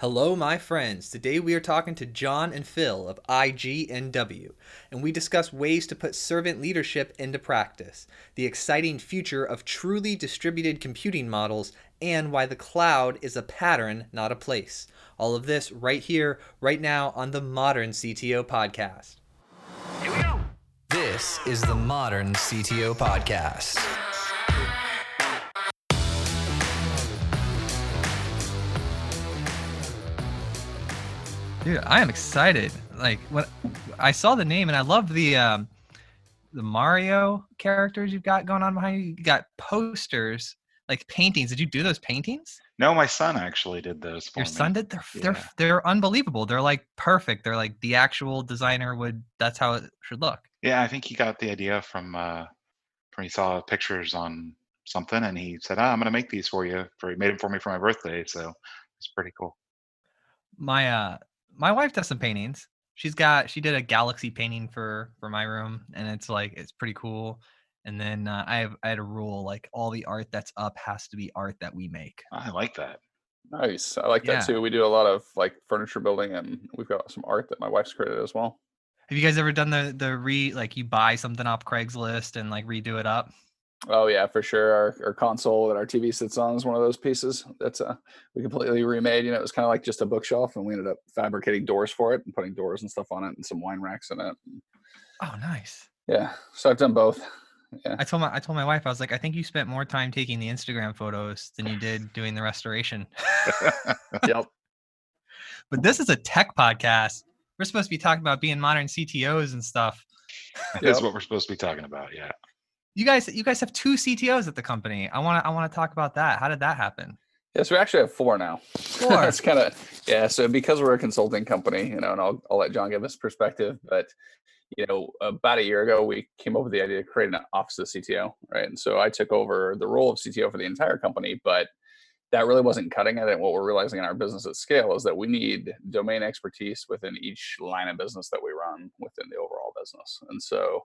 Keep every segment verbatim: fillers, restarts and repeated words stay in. Hello, my friends. Today we are talking to John and Phil of I G N W, and we discuss ways to put servant leadership into practice, the exciting future of truly distributed computing models, and why the cloud is a pattern, not a place. All of this right here, right now on the Modern C T O Podcast. Here we go. This is the Modern C T O Podcast. Dude, I am excited. Like, when I saw the name, and I love the um, the Mario characters you've got going on behind you. You got posters, like paintings. Did you do those paintings? No, my son actually did those for me. Your son did? They're yeah. they're they're unbelievable. They're like perfect. They're like the actual designer would. That's how it should look. Yeah, I think he got the idea from uh, from he saw pictures on something, and he said, oh, "I'm going to make these for you." For he made them for me for my birthday, so it's pretty cool. My uh. My wife does some paintings. She's got, she did a galaxy painting for, for my room, and it's like, it's pretty cool. And then uh, I have, I had a rule, like all the art that's up has to be art that we make. I like that. Nice. I like yeah. that too. We do a lot of like furniture building, and we've got some art that my wife's created as well. Have you guys ever done the, the re, like you buy something off Craigslist and like redo it up? Oh yeah, for sure. Our, our console that our T V sits on is one of those pieces that's uh, we completely remade. You know, it was kind of like just a bookshelf, and we ended up fabricating doors for it and putting doors and stuff on it and some wine racks in it. Oh, nice. Yeah. So I've done both. Yeah. I told my, I told my wife, I was like, I think you spent more time taking the Instagram photos than you did doing the restoration. Yep. But this is a tech podcast. We're supposed to be talking about being modern C T Os and stuff. Yep. That's what we're supposed to be talking about. Yeah. You guys, you guys have two C T Os at the company. I want to, I want to talk about that. How did that happen? Yes, we actually have four now. Four. That's kind of yeah. So because we're a consulting company, you know, and I'll, I'll let John give us perspective. But you know, about a year ago, we came up with the idea of creating an office of C T O, right? And so I took over the role of C T O for the entire company, but that really wasn't cutting it. And what we're realizing in our business at scale is that we need domain expertise within each line of business that we run within the overall business, and so.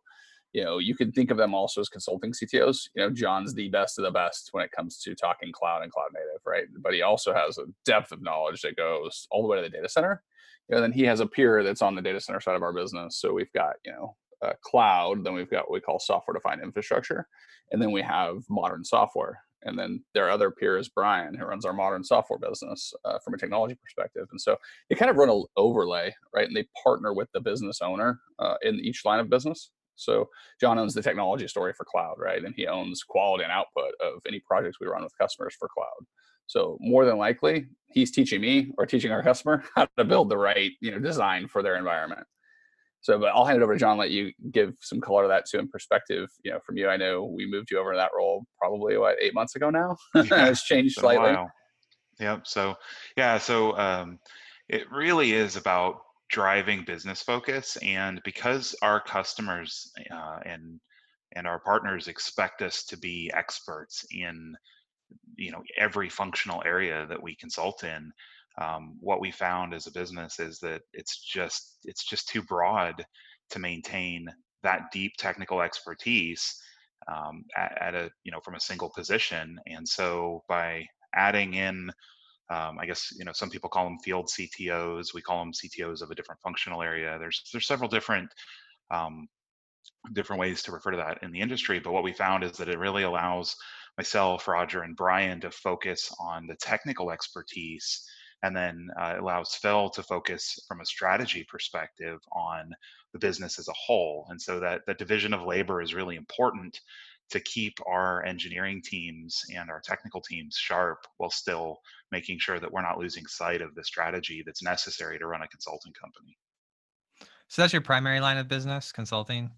You know, you can think of them also as consulting C T Os. You know, John's the best of the best when it comes to talking cloud and cloud native, right? But he also has a depth of knowledge that goes all the way to the data center. And then he has a peer that's on the data center side of our business. So we've got, you know, uh, cloud, then we've got what we call software-defined infrastructure, and then we have modern software. And then their other peer is Brian, who runs our modern software business uh, from a technology perspective. And so they kind of run an overlay, right? And they partner with the business owner uh, in each line of business. So John owns the technology story for cloud, right? And he owns quality and output of any projects we run with customers for cloud. So more than likely, he's teaching me or teaching our customer how to build the right, you know, design for their environment. So, but I'll hand it over to John, let you give some color to that too and perspective, you know, from you. I know we moved you over to that role probably what, eight months ago now. Yeah, it's changed slightly. Wow. Yep. So yeah, so um, it really is about driving business focus, and because our customers uh, and and our partners expect us to be experts in, you know, every functional area that we consult in, um, what we found as a business is that it's just it's just too broad to maintain that deep technical expertise um, at, at a you know from a single position. And so by adding in Um, I guess, you know, some people call them field C T Os. We call them C T Os of a different functional area. There's there's several different um, different ways to refer to that in the industry. But what we found is that it really allows myself, Roger, and Brian to focus on the technical expertise, and then uh, it allows Phil to focus from a strategy perspective on the business as a whole. And so that that division of labor is really important to keep our engineering teams and our technical teams sharp while still making sure that we're not losing sight of the strategy that's necessary to run a consulting company. So that's your primary line of business, consulting?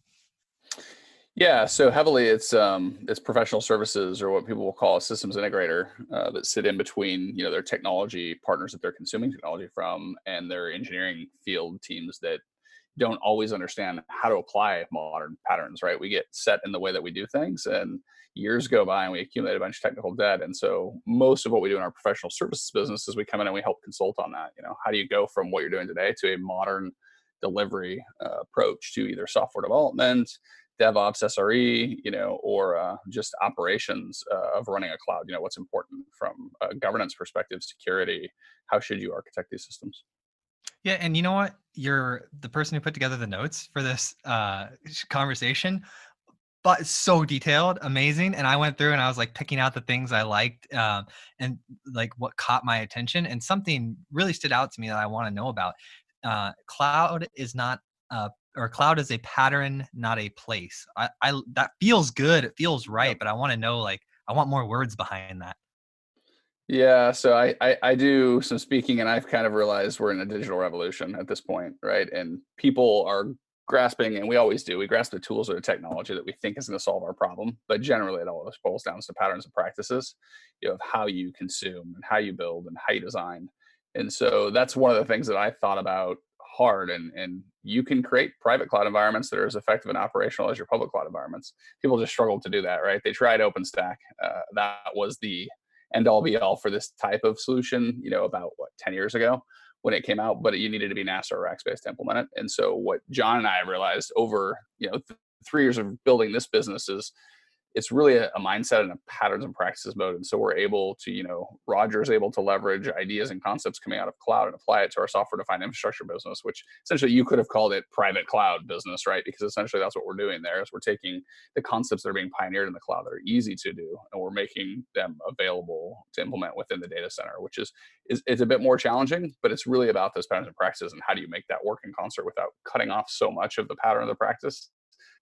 Yeah, so heavily it's um, it's professional services, or what people will call a systems integrator uh, that sit in between, you know, their technology partners that they're consuming technology from and their engineering field teams that don't always understand how to apply modern patterns, right? We get set in the way that we do things, and years go by and we accumulate a bunch of technical debt. And so most of what we do in our professional services business is we come in and we help consult on that. You know, how do you go from what you're doing today to a modern delivery uh, approach to either software development, DevOps S R E, you know, or uh, just operations uh, of running a cloud. You know, what's important from a governance perspective, security, how should you architect these systems? Yeah, and you know what? You're the person who put together the notes for this uh, conversation, but it's so detailed, amazing. And I went through and I was like picking out the things I liked uh, and like what caught my attention, and something really stood out to me that I want to know about. Uh, cloud is not a or cloud is a pattern, not a place. I, I that feels good. It feels right. Yep. But I want to know, like, I want more words behind that. Yeah. So I, I, I do some speaking, and I've kind of realized we're in a digital revolution at this point. Right. And people are grasping, and we always do, we grasp the tools or the technology that we think is going to solve our problem. But generally it always boils down to patterns and practices, you know, of how you consume and how you build and how you design. And so that's one of the things that I thought about hard, and and you can create private cloud environments that are as effective and operational as your public cloud environments. People just struggle to do that, right? They tried OpenStack. Uh, that was the end all be all for this type of solution, you know, about what, ten years ago when it came out, but you needed to be NASA or Rackspace to implement it. And so what John and I realized over, you know, th- three years of building this business is it's really a, a mindset and a patterns and practices mode. And so we're able to, you know, Roger's able to leverage ideas and concepts coming out of cloud and apply it to our software-defined infrastructure business, which essentially you could have called it private cloud business, right? Because essentially that's what we're doing there is we're taking the concepts that are being pioneered in the cloud that are easy to do, and we're making them available to implement within the data center, which is, is it's a bit more challenging, but it's really about those patterns and practices and how do you make that work in concert without cutting off so much of the pattern of the practice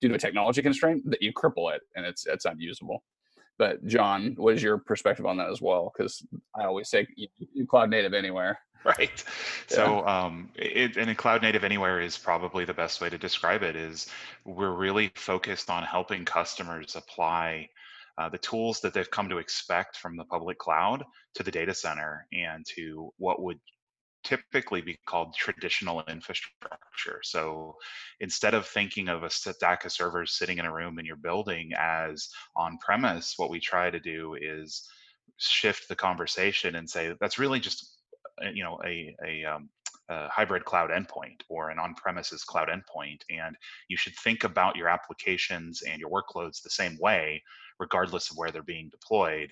due to a technology constraint that you cripple it and it's it's unusable. But John, what is your perspective on that as well? Because I always say you, you cloud native anywhere, right? Yeah. So um, it, and a cloud native anywhere is probably the best way to describe it. Is we're really focused on helping customers apply uh, the tools that they've come to expect from the public cloud to the data center and to what would typically be called traditional infrastructure. So instead of thinking of a stack of servers sitting in a room in your building as on-premise, what we try to do is shift the conversation and say, that's really just, you know, a, a, um, a hybrid cloud endpoint or an on-premises cloud endpoint. And you should think about your applications and your workloads the same way, regardless of where they're being deployed,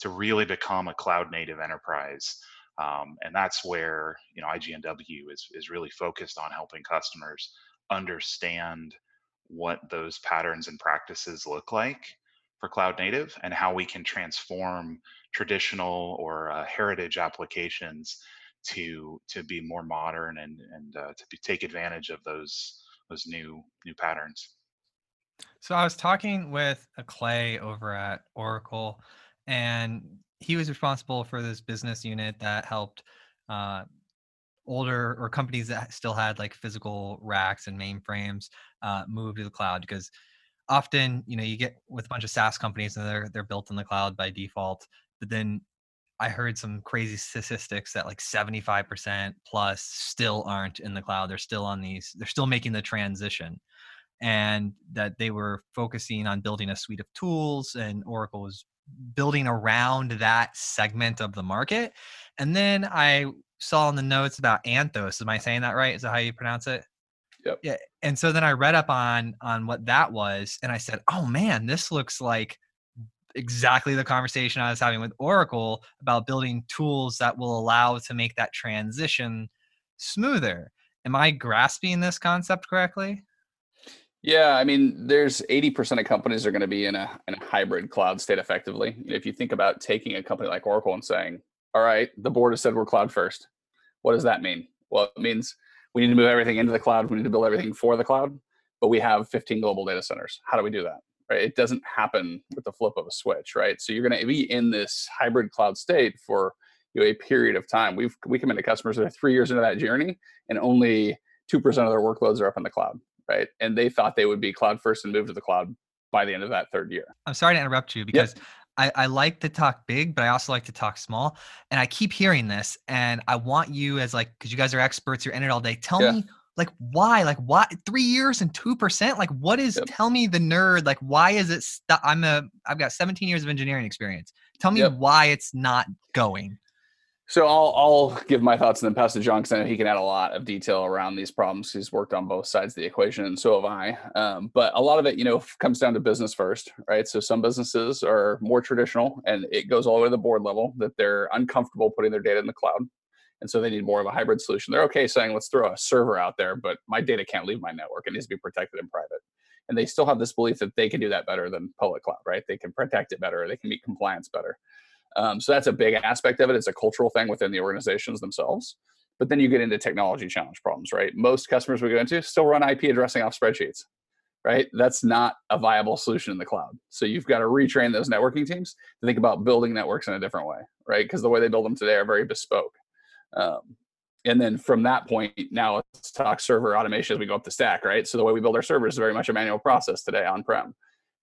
to really become a cloud native enterprise. Um, and that's where, you know, I G N W is, is really focused on helping customers understand what those patterns and practices look like for cloud native and how we can transform traditional or uh, heritage applications to to be more modern and, and uh, to be, take advantage of those those new new patterns. So I was talking with Clay over at Oracle, and he was responsible for this business unit that helped uh, older or companies that still had like physical racks and mainframes uh, move to the cloud, because often, you know, you get with a bunch of SaaS companies and they're, they're built in the cloud by default. But then I heard some crazy statistics that like seventy-five percent plus still aren't in the cloud. They're still on these, they're still making the transition, and that they were focusing on building a suite of tools, and Oracle was building around that segment of the market. And then I saw in the notes about Anthos. Am I saying that right? Is that how you pronounce it? Yep. Yeah. And so then I read up on on what that was, and I said, oh man, this looks like exactly the conversation I was having with Oracle about building tools that will allow to make that transition smoother. Am I grasping this concept correctly? Yeah, I mean, there's eighty percent of companies are going to be in a, in a hybrid cloud state effectively. If you think about taking a company like Oracle and saying, all right, the board has said we're cloud first. What does that mean? Well, it means we need to move everything into the cloud. We need to build everything for the cloud, but we have fifteen global data centers. How do we do that? Right? It doesn't happen with the flip of a switch, right? So you're going to be in this hybrid cloud state for, you know, a period of time. We've, we come into customers that are three years into that journey, and only two percent of their workloads are up in the cloud. Right. And they thought they would be cloud first and move to the cloud by the end of that third year. I'm sorry to interrupt you, because yep. I, I like to talk big, but I also like to talk small. And I keep hearing this, and I want you as like, because you guys are experts, you're in it all day. Tell yeah. me like why, like why three years and two percent? Like what is, yep. tell me the nerd, like why is it, st- I'm a, I've got seventeen years of engineering experience. Tell me yep. why it's not going. So I'll I'll give my thoughts and then pass to John, because I know he can add a lot of detail around these problems. He's worked on both sides of the equation, and so have I. Um, but a lot of it, you know, comes down to business first, right? So some businesses are more traditional, and it goes all the way to the board level that they're uncomfortable putting their data in the cloud, and so they need more of a hybrid solution. They're okay saying, let's throw a server out there, but my data can't leave my network. It needs to be protected and private. And they still have this belief that they can do that better than public cloud, right? They can protect it better. They can meet compliance better. Um, so that's a big aspect of it. It's a cultural thing within the organizations themselves. But then you get into technology challenge problems, right? Most customers we go into still run I P addressing off spreadsheets, right? That's not a viable solution in the cloud. So you've got to retrain those networking teams to think about building networks in a different way, right? Because the way they build them today are very bespoke. Um, and then from that point, now let's talk server automation as we go up the stack, right? So the way we build our servers is very much a manual process today on-prem.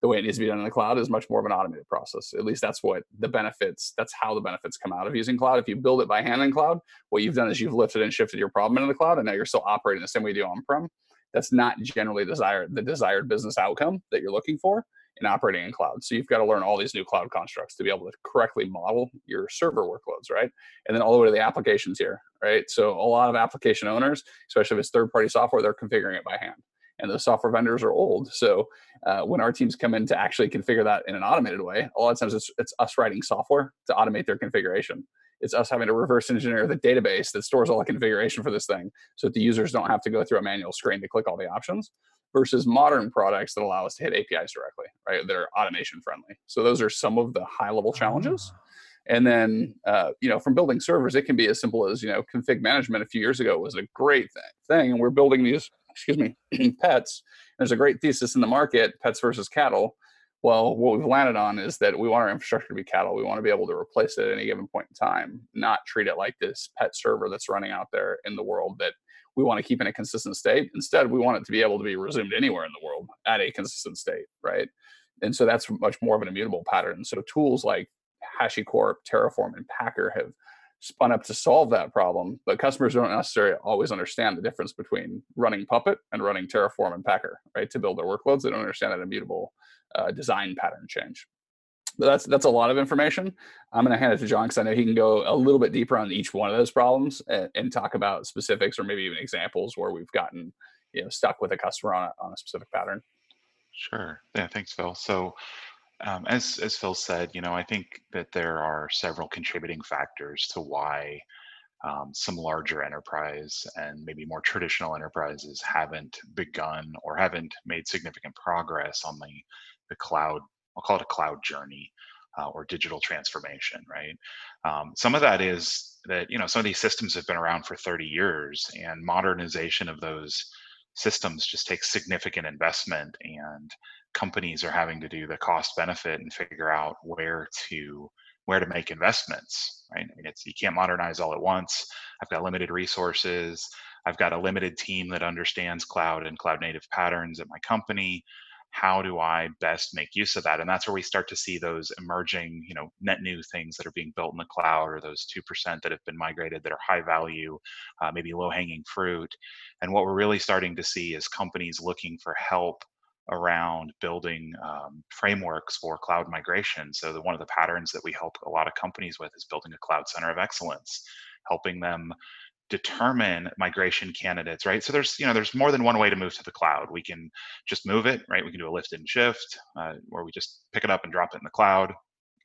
The way it needs to be done in the cloud is much more of an automated process. At least that's what the benefits, that's how the benefits come out of using cloud. If you build it by hand in cloud, what you've done is you've lifted and shifted your problem into the cloud, and now you're still operating the same way you do on-prem. That's not generally desired, the desired business outcome that you're looking for in operating in cloud. So you've got to learn all these new cloud constructs to be able to correctly model your server workloads, right? And then all the way to the applications here, right? So a lot of application owners, especially if it's third-party software, they're configuring it by hand. And those software vendors are old. So uh, when our teams come in to actually configure that in an automated way, a lot of times it's, it's us writing software to automate their configuration. It's us having to reverse engineer the database that stores all the configuration for this thing so that the users don't have to go through a manual screen to click all the options, versus modern products that allow us to hit A P Is directly, right? That are automation friendly. So those are some of the high level challenges. And then, uh, you know, from building servers, it can be as simple as, you know, config management a few years ago was a great th- thing. And we're building these excuse me, pets. There's a great thesis in the market, pets versus cattle. Well, what we've landed on is that we want our infrastructure to be cattle. We want to be able to replace it at any given point in time, not treat it like this pet server that's running out there in the world that we want to keep in a consistent state. Instead, we want it to be able to be resumed anywhere in the world at a consistent state, right? And so that's much more of an immutable pattern. So tools like HashiCorp, Terraform, and Packer have spun up to solve that problem, but customers don't necessarily always understand the difference between running Puppet and running Terraform and Packer, right? To build their workloads, they don't understand that immutable uh, design pattern change. But that's that's a lot of information. I'm going to hand it to John because I know he can go a little bit deeper on each one of those problems and, and talk about specifics or maybe even examples where we've gotten, you know, stuck with a customer on a, on a specific pattern. Sure. Yeah. Thanks, Phil. So. Um, as, as Phil said, you know, I think that there are several contributing factors to why um, some larger enterprise and maybe more traditional enterprises haven't begun or haven't made significant progress on the, the cloud, I'll call it a cloud journey uh, or digital transformation, right? Um, some of that is that, you know, some of these systems have been around for thirty years, and modernization of those systems just takes significant investment, and companies are having to do the cost benefit and figure out where to where to make investments, right? I mean, it's, you can't modernize all at once. I've got limited resources. I've got a limited team that understands cloud and cloud native patterns at my company. How do I best make use of that? And that's where we start to see those emerging, you know, net new things that are being built in the cloud, or those two percent that have been migrated that are high value, uh, maybe low hanging fruit. And what we're really starting to see is companies looking for help around building um, frameworks for cloud migration. So the, one of the patterns that we help a lot of companies with is building a cloud center of excellence, helping them determine migration candidates, right? So there's, you know, there's more than one way to move to the cloud. We can just move it, right? We can do a lift and shift, uh, where we just pick it up and drop it in the cloud.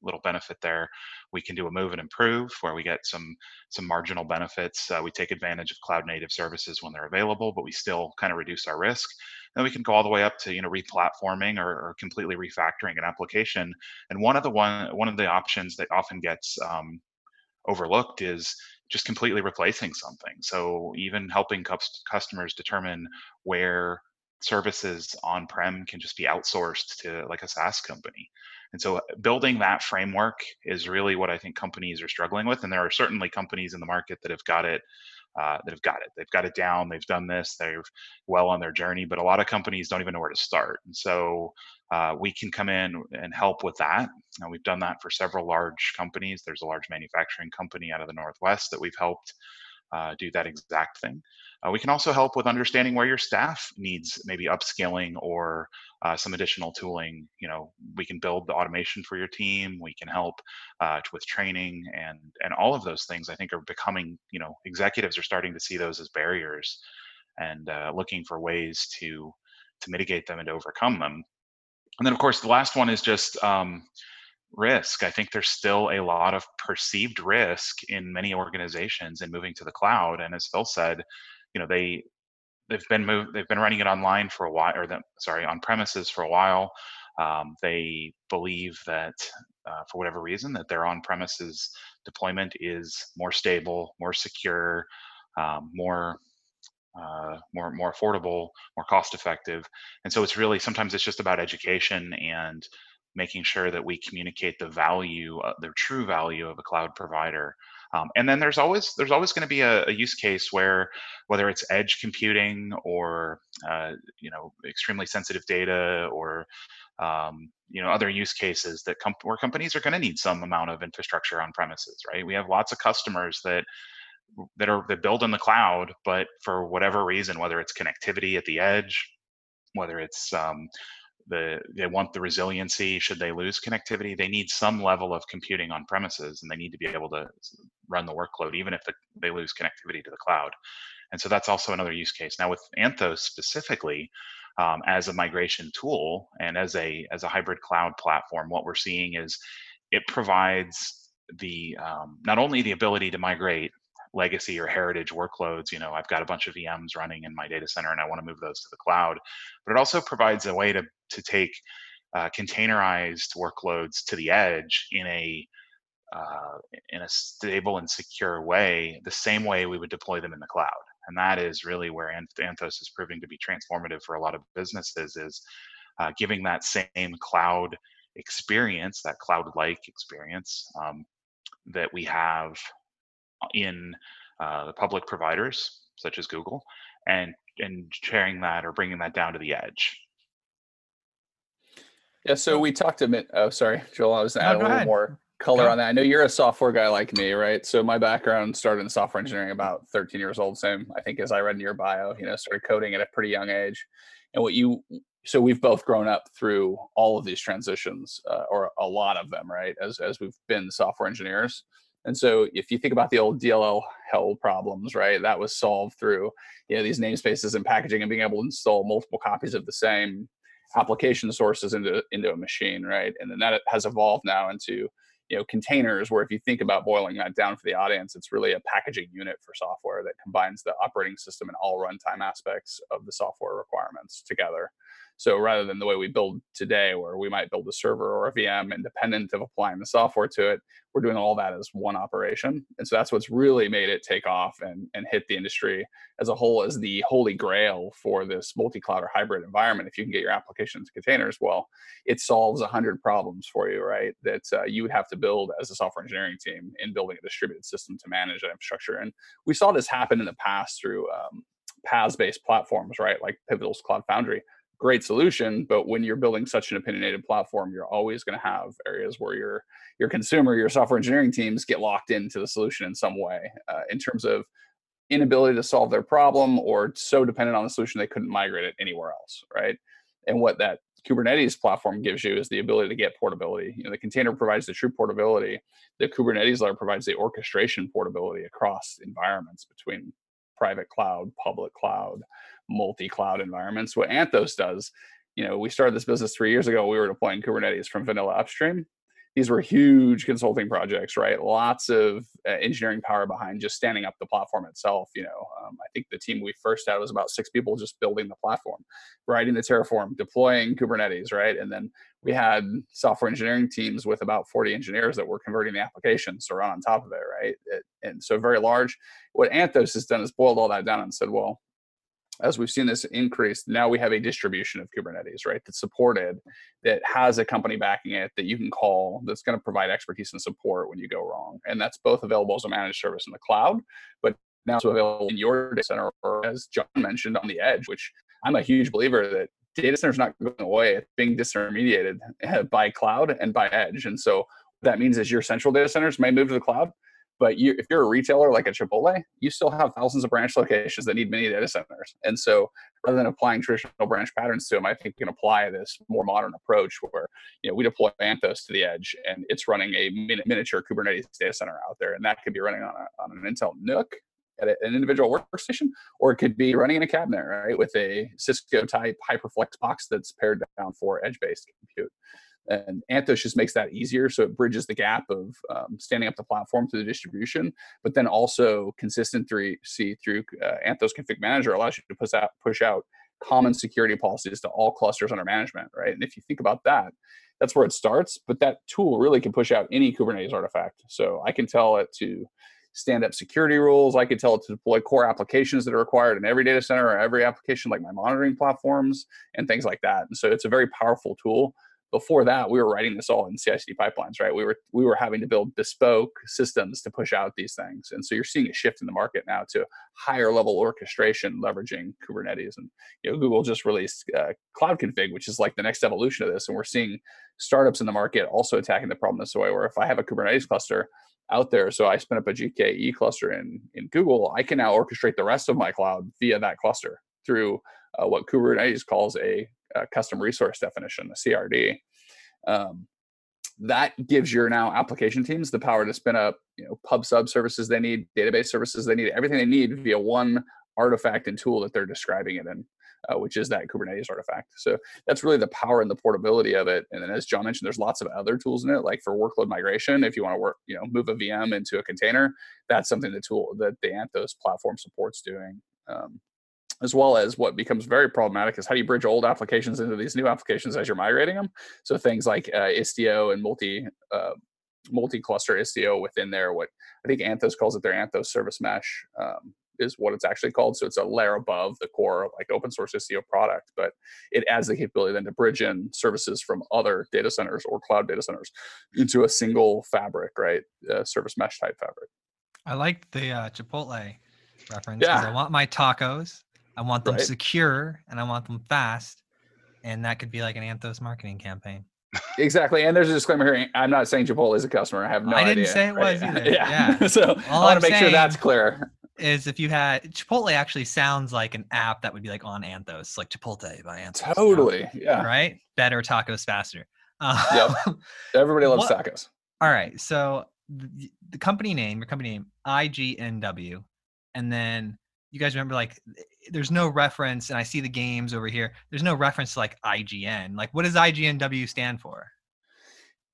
Little benefit there. We can do a move and improve, where we get some some marginal benefits. Uh, we take advantage of cloud native services when they're available, but we still kind of reduce our risk. And we can go all the way up to, you know, replatforming or, or completely refactoring an application. And one of the one one of the options that often gets um, overlooked is just completely replacing something. So even helping customers determine where services on-prem can just be outsourced to like a SaaS company. And so building that framework is really what I think companies are struggling with. And there are certainly companies in the market that have got it, uh, that have got it. They've got it down, they've done this, they're well on their journey, but a lot of companies don't even know where to start. And so uh, we can come in and help with that. And we've done that for several large companies. There's a large manufacturing company out of the Northwest that we've helped uh, do that exact thing. Uh, we can also help with understanding where your staff needs maybe upskilling or uh, some additional tooling. You know, we can build the automation for your team. We can help uh, with training and and all of those things. I think are becoming, you know, executives are starting to see those as barriers and uh, looking for ways to to mitigate them and to overcome them. And then, of course, the last one is just um, risk. I think there's still a lot of perceived risk in many organizations in moving to the cloud. And as Phil said, you know, they they've been moved, they've been running it online for a while, or the, sorry, on premises for a while. Um, they believe that uh, for whatever reason that their on premises deployment is more stable, more secure, um, more. Uh, more more affordable, more cost effective. And so it's really, sometimes it's just about education and making sure that we communicate the value, uh, the true value of a cloud provider. Um, and then there's always there's always going to be a, a use case where, whether it's edge computing or uh, you know, extremely sensitive data or um, you know, other use cases that com- where companies are going to need some amount of infrastructure on premises, right? We have lots of customers that that are that build in the cloud, but for whatever reason, whether it's connectivity at the edge, whether it's um, the they want the resiliency, should they lose connectivity, they need some level of computing on premises, and they need to be able to run the workload even if the, they lose connectivity to the cloud. And so that's also another use case. Now with Anthos specifically, um, as a migration tool and as a as a hybrid cloud platform, what we're seeing is it provides the um, not only the ability to migrate legacy or heritage workloads. You know, I've got a bunch of V Ms running in my data center and I want to move those to the cloud, but it also provides a way to, to take uh, containerized workloads to the edge in a, uh, in a stable and secure way, the same way we would deploy them in the cloud. And that is really where Anthos is proving to be transformative for a lot of businesses, is uh, giving that same cloud experience, that cloud-like experience um, that we have in uh, the public providers such as Google, and and sharing that or bringing that down to the edge. Yeah, so we talked a bit. Oh, sorry, Joel. I was going to add a little more color on that. I know you're a software guy like me, right? So my background started in software engineering about thirteen years old. Same, I think, as I read in your bio. You know, started coding at a pretty young age, and what you. So we've both grown up through all of these transitions, uh, or a lot of them, right? As as we've been software engineers. And so if you think about the old D L L hell problems, right, that was solved through, you know, these namespaces and packaging and being able to install multiple copies of the same application sources into, into a machine, right? And then that has evolved now into, you know, containers, where if you think about boiling that down for the audience, it's really a packaging unit for software that combines the operating system and all runtime aspects of the software requirements together. So rather than the way we build today, where we might build a server or a V M independent of applying the software to it, we're doing all that as one operation. And so that's what's really made it take off and, and hit the industry as a whole as the holy grail for this multi-cloud or hybrid environment. If you can get your applications containers, well, it solves one hundred problems for you, right? That uh, you would have to build as a software engineering team in building a distributed system to manage that infrastructure. And we saw this happen in the past through um, PaaS-based platforms, right? Like Pivotal's Cloud Foundry. Great solution, but when you're building such an opinionated platform, you're always going to have areas where your your consumer, your software engineering teams get locked into the solution in some way, uh, in terms of inability to solve their problem, or so dependent on the solution they couldn't migrate it anywhere else, right? And what that Kubernetes platform gives you is the ability to get portability. You know, the container provides the true portability. The Kubernetes layer provides the orchestration portability across environments between private cloud, public cloud, multi-cloud environments. What Anthos does, you know, we started this business three years ago. We were deploying Kubernetes from vanilla upstream. These were huge consulting projects, right? Lots of uh, engineering power behind just standing up the platform itself. You know, um, I think the team we first had was about six people just building the platform, writing the Terraform, deploying Kubernetes, right? And then we had software engineering teams with about forty engineers that were converting the applications to run on top of it, right? It, and so very large. What Anthos has done is boiled all that down and said, well, as we've seen this increase, now we have a distribution of Kubernetes, right, that's supported, that has a company backing it that you can call, that's going to provide expertise and support when you go wrong. And that's both available as a managed service in the cloud, but now also available in your data center, or as John mentioned, on the edge, which I'm a huge believer that data center's not going away. It's being disintermediated by cloud and by edge. And so what that means is your central data centers may move to the cloud, But you, if you're a retailer like a Chipotle, you still have thousands of branch locations that need mini data centers. And so rather than applying traditional branch patterns to them, I think you can apply this more modern approach where, you know, we deploy Anthos to the edge and it's running a mini, miniature Kubernetes data center out there. And that could be running on, a, on an Intel Nook at a, an individual workstation, or it could be running in a cabinet, right, with a Cisco type HyperFlex box that's pared down for edge-based compute. And Anthos just makes that easier. So it bridges the gap of um, standing up the platform through the distribution, but then also consistency through uh, Anthos Config Manager allows you to push out, push out common security policies to all clusters under management, right? And if you think about that, that's where it starts, but that tool really can push out any Kubernetes artifact. So I can tell it to stand up security rules. I could tell it to deploy core applications that are required in every data center or every application, like my monitoring platforms and things like that. And so it's a very powerful tool. Before that, we were writing this all in C I C D pipelines, right? We were we were having to build bespoke systems to push out these things. And so you're seeing a shift in the market now to higher level orchestration leveraging Kubernetes. And you know, Google just released uh, Cloud Config, which is like the next evolution of this. And we're seeing startups in the market also attacking the problem this way, where if I have a Kubernetes cluster out there, so I spin up a G K E cluster in, in Google, I can now orchestrate the rest of my cloud via that cluster through uh, what Kubernetes calls a A custom resource definition, a C R D. Um, that gives your now application teams the power to spin up, you know, pub sub services they need, database services they need, everything they need via one artifact and tool that they're describing it in, uh, which is that Kubernetes artifact. So that's really the power and the portability of it. And then, as John mentioned, there's lots of other tools in it, like for workload migration. If you want to work, you know, move a V M into a container, that's something the tool that the Anthos platform supports doing. Um, as well as what becomes very problematic is how do you bridge old applications into these new applications as you're migrating them? So things like uh, Istio and multi, uh, multi-cluster Istio within there, what I think Anthos calls it their Anthos service mesh um, is what it's actually called. So it's a layer above the core, like open source Istio product, but it adds the capability then to bridge in services from other data centers or cloud data centers into a single fabric, right? Uh, service mesh type fabric. I like the uh, Chipotle reference because yeah. I want my tacos. I want them right. secure and I want them fast. And that could be like an Anthos marketing campaign. Exactly. And there's a disclaimer here. I'm not saying Chipotle is a customer. I have no idea. I didn't idea, say it right? was either. Yeah. yeah. So All I want I'm to make sure that's clear. Is if you had Chipotle actually sounds like an app that would be like on Anthos, like Chipotle by Anthos. Totally. Now. Yeah. Right. Better tacos faster. Uh, yep. Everybody loves what, tacos. All right. So the, the company name, your company name, I G N W. And then you guys remember, like, there's no reference, and I see the games over here. There's no reference to like I G N. Like, what does I G N W stand for?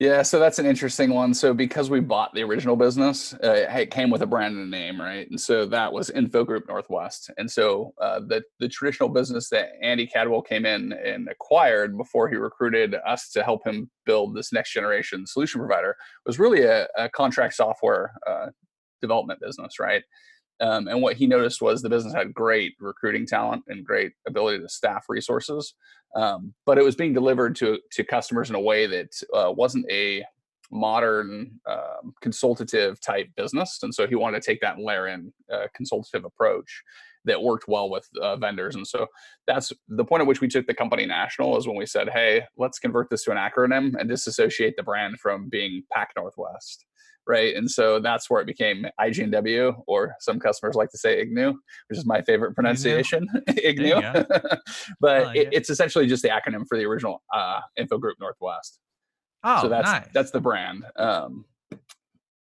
Yeah, so that's an interesting one. So because we bought the original business, uh, it came with a brand and name, right? And so that was Info Group Northwest. And so uh, the, the traditional business that Andy Cadwell came in and acquired before he recruited us to help him build this next generation solution provider was really a, a contract software uh, development business, right? Um, and what he noticed was the business had great recruiting talent and great ability to staff resources, um, but it was being delivered to to customers in a way that uh, wasn't a modern um, consultative type business. And so he wanted to take that and layer in a consultative approach that worked well with uh, vendors. And so that's the point at which we took the company national, is when we said, hey, let's convert this to an acronym and disassociate the brand from being Pack Northwest. Right. And so that's where it became I G N W, or some customers like to say I G N W, which is my favorite pronunciation, I G N W. But like it, it. it's essentially just the acronym for the original uh, Info Group Northwest. Oh, so that's nice. That's the brand. Um,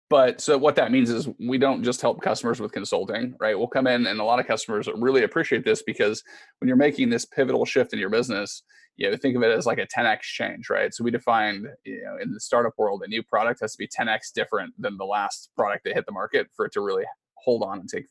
but so what that means is we don't just help customers with consulting, right? We'll come in, and a lot of customers really appreciate this, because when you're making this pivotal shift in your business, you know, think of it as like a ten X change, right? So we defined, you know, in the startup world, a new product has to be ten X different than the last product that hit the market for it to really hold on and take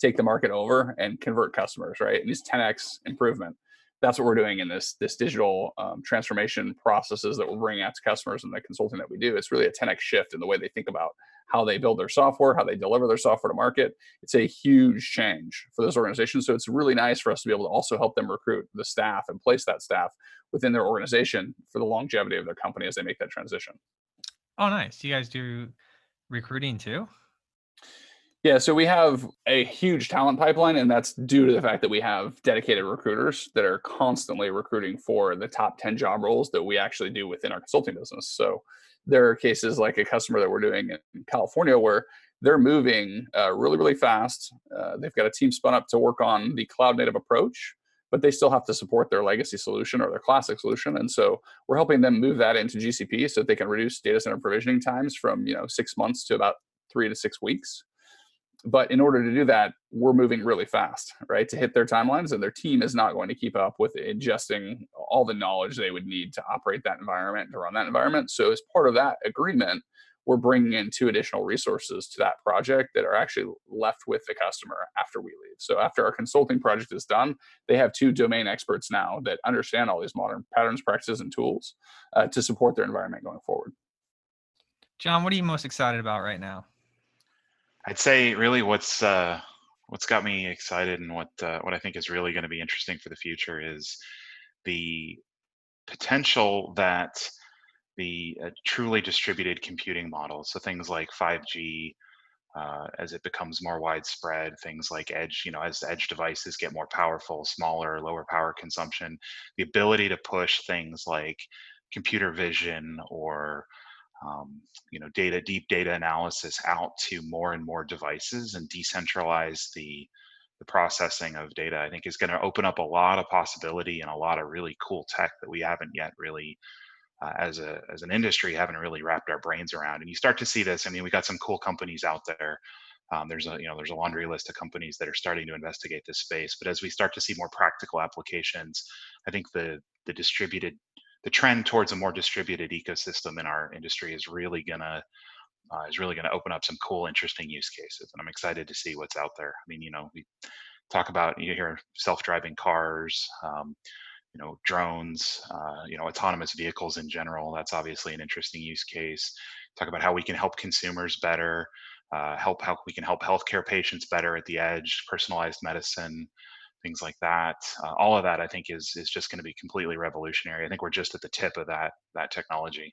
take the market over and convert customers, right? And it's ten X improvement. That's what we're doing in this this digital um, transformation processes that we're bringing out to customers and the consulting that we do. It's really a ten X shift in the way they think about how they build their software, how they deliver their software to market. It's a huge change for those organizations. So it's really nice for us to be able to also help them recruit the staff and place that staff within their organization for the longevity of their company as they make that transition. Oh, nice. You guys do recruiting too? Yeah, so we have a huge talent pipeline, and that's due to the fact that we have dedicated recruiters that are constantly recruiting for the top ten job roles that we actually do within our consulting business. So there are cases like a customer that we're doing in California where they're moving uh, really, really fast. Uh, they've got a team spun up to work on the cloud native approach, but they still have to support their legacy solution or their classic solution. And so we're helping them move that into G C P so that they can reduce data center provisioning times from, you know, six months to about three to six weeks. But in order to do that, we're moving really fast, right, to hit their timelines, and their team is not going to keep up with ingesting all the knowledge they would need to operate that environment, to run that environment. So as part of that agreement, we're bringing in two additional resources to that project that are actually left with the customer after we leave. So after our consulting project is done, they have two domain experts now that understand all these modern patterns, practices, and tools uh, to support their environment going forward. John, what are you most excited about right now? I'd say really what's uh, what's got me excited and what uh, what I think is really going to be interesting for the future is the potential that the uh, truly distributed computing models, so things like five G, uh, as it becomes more widespread, things like edge, you know, as edge devices get more powerful, smaller, lower power consumption, the ability to push things like computer vision or Um, you know, data, deep data analysis out to more and more devices and decentralize the, the processing of data, I think is going to open up a lot of possibility and a lot of really cool tech that we haven't yet really, uh, as a as an industry, haven't really wrapped our brains around. And you start to see this. I mean, we got some cool companies out there. Um, there's a, you know, there's a laundry list of companies that are starting to investigate this space. But as we start to see more practical applications, I think the the distributed The trend towards a more distributed ecosystem in our industry is really gonna uh, is really gonna open up some cool, interesting use cases, and I'm excited to see what's out there. I mean, you know, we talk about you hear self-driving cars, um, you know, drones, uh, you know, autonomous vehicles in general. That's obviously an interesting use case. Talk about how we can help consumers better, uh, help how we can help healthcare patients better at the edge, personalized medicine. Things like that, uh, all of that, I think, is is just going to be completely revolutionary. I think we're just at the tip of that that technology.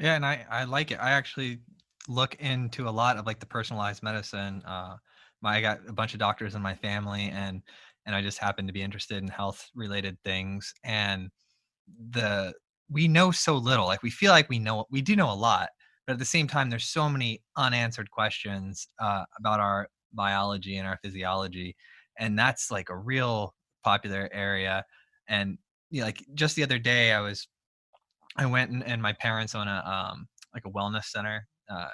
Yeah, and I I like it. I actually look into a lot of like the personalized medicine. Uh, my I got a bunch of doctors in my family, and and I just happen to be interested in health related things. And the we know so little. Like we feel like we know we do know a lot, but at the same time, there's so many unanswered questions uh, about our biology and our physiology. And that's like a real popular area. And you know, like just the other day, I was, I went and, and my parents own a um, like a wellness center, uh,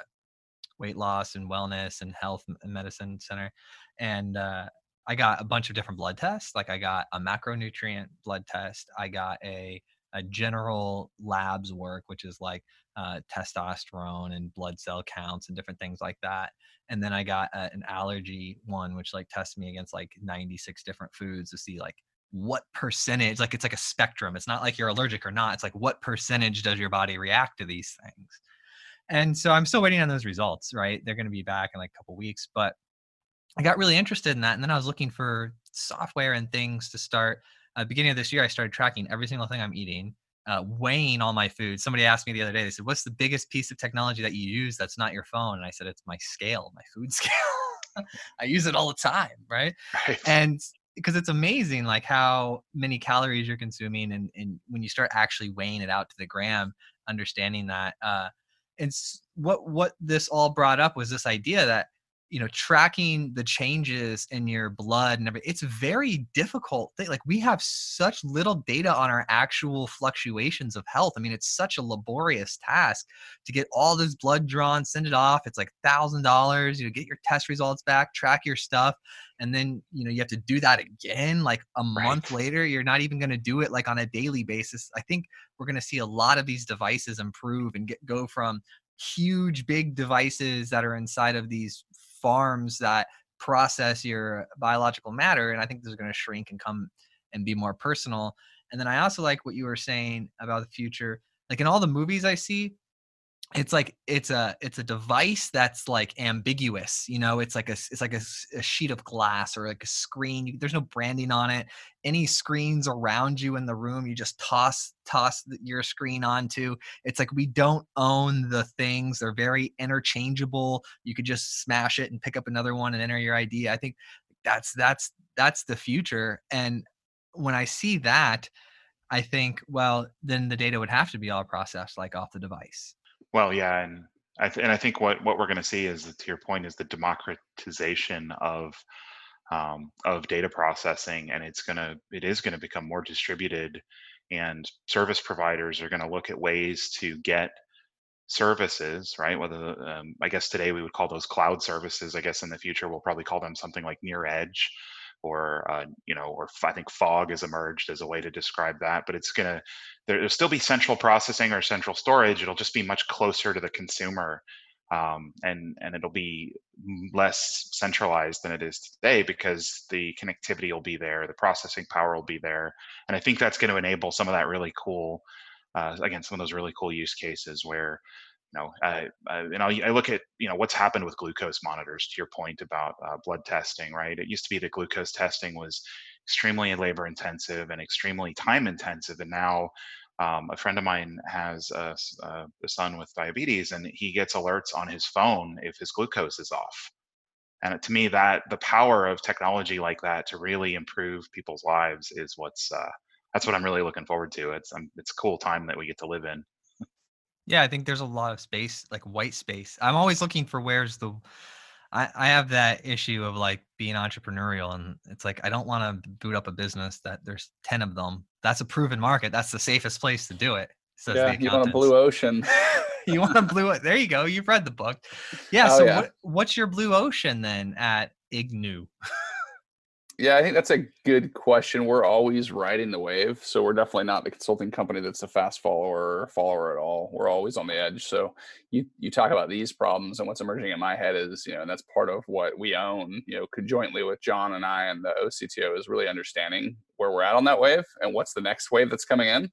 weight loss and wellness and health and medicine center. And uh, I got a bunch of different blood tests. Like I got a macronutrient blood test. I got a a general labs work, which is like uh, testosterone and blood cell counts and different things like that. And then I got a, an allergy one, which like tests me against like ninety-six different foods to see like what percentage, like it's like a spectrum. It's not like you're allergic or not. It's like what percentage does your body react to these things? And so I'm still waiting on those results, right? They're going to be back in like a couple weeks, but I got really interested in that. And then I was looking for software and things to start. Uh, beginning of this year, I started tracking every single thing I'm eating, uh, weighing all my food. Somebody asked me the other day, they said, what's the biggest piece of technology that you use that's not your phone? And I said, it's my scale, my food scale. I use it all the time, right? right. And because it's amazing like how many calories you're consuming and, and when you start actually weighing it out to the gram, understanding that. Uh, and what what this all brought up was this idea that, you know, tracking the changes in your blood and everything, it's a very difficult thing. Like we have such little data on our actual fluctuations of health. I mean, it's such a laborious task to get all this blood drawn, send it off. It's like a thousand dollars, you know, get your test results back, track your stuff. And then, you know, you have to do that again, like a month right. later, you're not even going to do it like on a daily basis. I think we're going to see a lot of these devices improve and get, go from huge, big devices that are inside of these farms that process your biological matter. And I think this is going to shrink and come and be more personal. And then I also like what you were saying about the future. Like in all the movies I see, it's like, it's a, it's a device that's like ambiguous, you know, it's like a, it's like a, a sheet of glass or like a screen. There's no branding on it. Any screens around you in the room, you just toss, toss your screen onto. It's like, we don't own the things. They're very interchangeable. You could just smash it and pick up another one and enter your I D. I think that's, that's, that's the future. And when I see that, I think, well, then the data would have to be all processed like off the device. Well, yeah, and I th- and I think what what we're going to see is, to your point, is the democratization of um, of data processing, and it's gonna it is going to become more distributed, and service providers are going to look at ways to get services, right? Whether um, I guess today we would call those cloud services. I guess in the future we'll probably call them something like near edge, or uh, you know, or I think fog has emerged as a way to describe that. But it's gonna there, there'll still be central processing or central storage. It'll just be much closer to the consumer, um, and and it'll be less centralized than it is today, because the connectivity will be there, the processing power will be there, and I think that's going to enable some of that really cool, uh, again, some of those really cool use cases where. Know, uh, uh, and I'll, I look at, you know, what's happened with glucose monitors, to your point about uh, blood testing, right? It used to be that glucose testing was extremely labor intensive and extremely time intensive. And now um, a friend of mine has a, a son with diabetes, and he gets alerts on his phone if his glucose is off. And to me, that the power of technology like that to really improve people's lives is what's, uh, that's what I'm really looking forward to. It's, um, it's a cool time that we get to live in. Yeah, I think there's a lot of space, like white space. I'm always looking for where's the, I, I have that issue of like being entrepreneurial, and it's like, I don't want to boot up a business that there's ten of them. That's a proven market. That's the safest place to do it. Yeah, you want a blue ocean. You want a blue, there you go. You've read the book. Yeah, oh, so yeah. What, what's your blue ocean then at I G N W? Yeah, I think that's a good question. We're always riding the wave. So we're definitely not the consulting company that's a fast follower or follower at all. We're always on the edge. So you you talk about these problems, and what's emerging in my head is, you know, and that's part of what we own, you know, conjointly with John and I and the O C T O, is really understanding where we're at on that wave and what's the next wave that's coming in.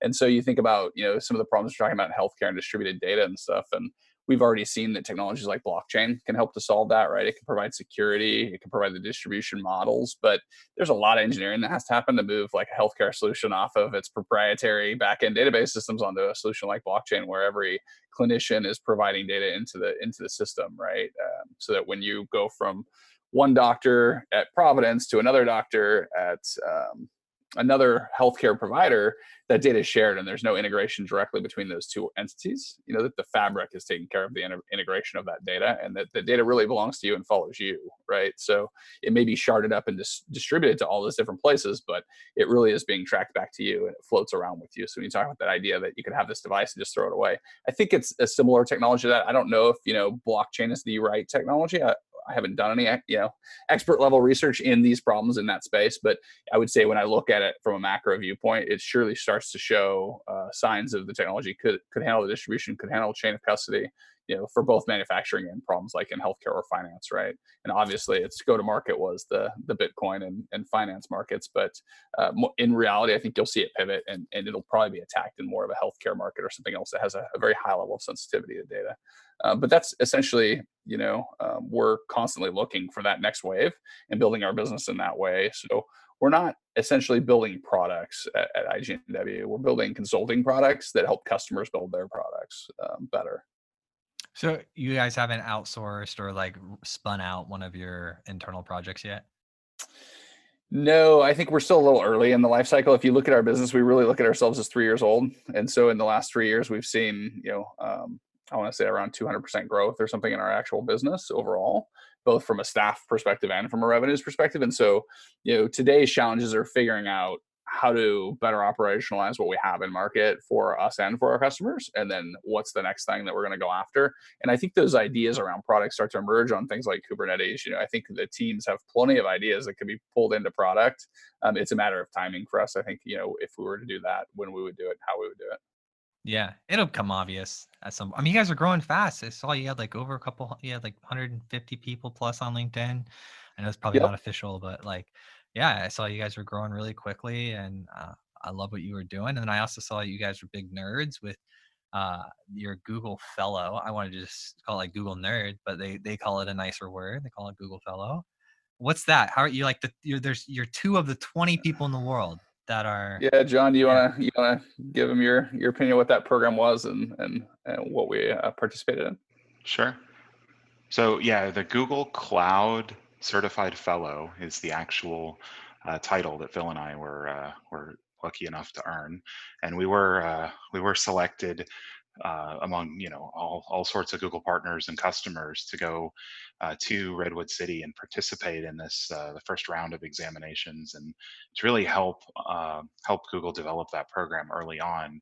And so you think about, you know, some of the problems we're talking about in healthcare and distributed data and stuff. And we've already seen that technologies like blockchain can help to solve that, right? It can provide security, it can provide the distribution models, but there's a lot of engineering that has to happen to move like a healthcare solution off of its proprietary backend database systems onto a solution like blockchain, where every clinician is providing data into the into the system, right? Um, so that when you go from one doctor at Providence to another doctor at um, another healthcare provider, that data is shared, and there's no integration directly between those two entities. You know, that the fabric is taking care of the inter- integration of that data, and that the data really belongs to you and follows you, right? So it may be sharded up and dis- distributed to all those different places, but it really is being tracked back to you, and it floats around with you. So when you talk about that idea that you could have this device and just throw it away, I think it's a similar technology to that. I don't know if, you know, blockchain is the right technology. I, I haven't done any, you know, expert level research in these problems in that space, but I would say when I look at it from a macro viewpoint, it surely starts to show uh, signs of the technology could could handle the distribution, could handle chain of custody, you know, for both manufacturing and problems like in healthcare or finance, right? And obviously, its go to market was the the Bitcoin and, and finance markets, but uh, in reality, I think you'll see it pivot, and and it'll probably be attacked in more of a healthcare market or something else that has a, a very high level of sensitivity to data. Uh, but that's essentially, you know, uh, we're constantly looking for that next wave and building our business in that way. So we're not essentially building products at, at I G N W. We're building consulting products that help customers build their products um, better. So you guys haven't outsourced or like spun out one of your internal projects yet? No, I think we're still a little early in the life cycle. If you look at our business, we really look at ourselves as three years old. And so in the last three years, we've seen, you know, um, I want to say around two hundred percent growth or something in our actual business overall, both from a staff perspective and from a revenues perspective. And so, you know, today's challenges are figuring out how to better operationalize what we have in market for us and for our customers. And then what's the next thing that we're going to go after? And I think those ideas around products start to emerge on things like Kubernetes. You know, I think the teams have plenty of ideas that could be pulled into product. Um, it's a matter of timing for us. I think, you know, if we were to do that, when we would do it, how we would do it. Yeah, it'll become obvious at some. I mean, you guys are growing fast. I saw you had like over a couple. You had like one hundred fifty people plus on LinkedIn. I know it's probably yep. not official, but like, yeah, I saw you guys were growing really quickly, and uh, I love what you were doing. And then I also saw you guys were big nerds with uh, your Google Fellow. I wanted to just call it like Google Nerd, but they they call it a nicer word. They call it Google Fellow. What's that? How are you like the? You're, there's you're two of the twenty people in the world that are yeah John, do you want to you want to give them your your opinion what that program was and and, and what we uh, participated in? Sure. So yeah, the Google Cloud Certified Fellow is the actual uh, title that Phil and I were uh, were lucky enough to earn, and we were uh, we were selected uh, among you know all all sorts of Google partners and customers to go uh, to Redwood City and participate in this uh, the first round of examinations, and to really help uh, help Google develop that program early on,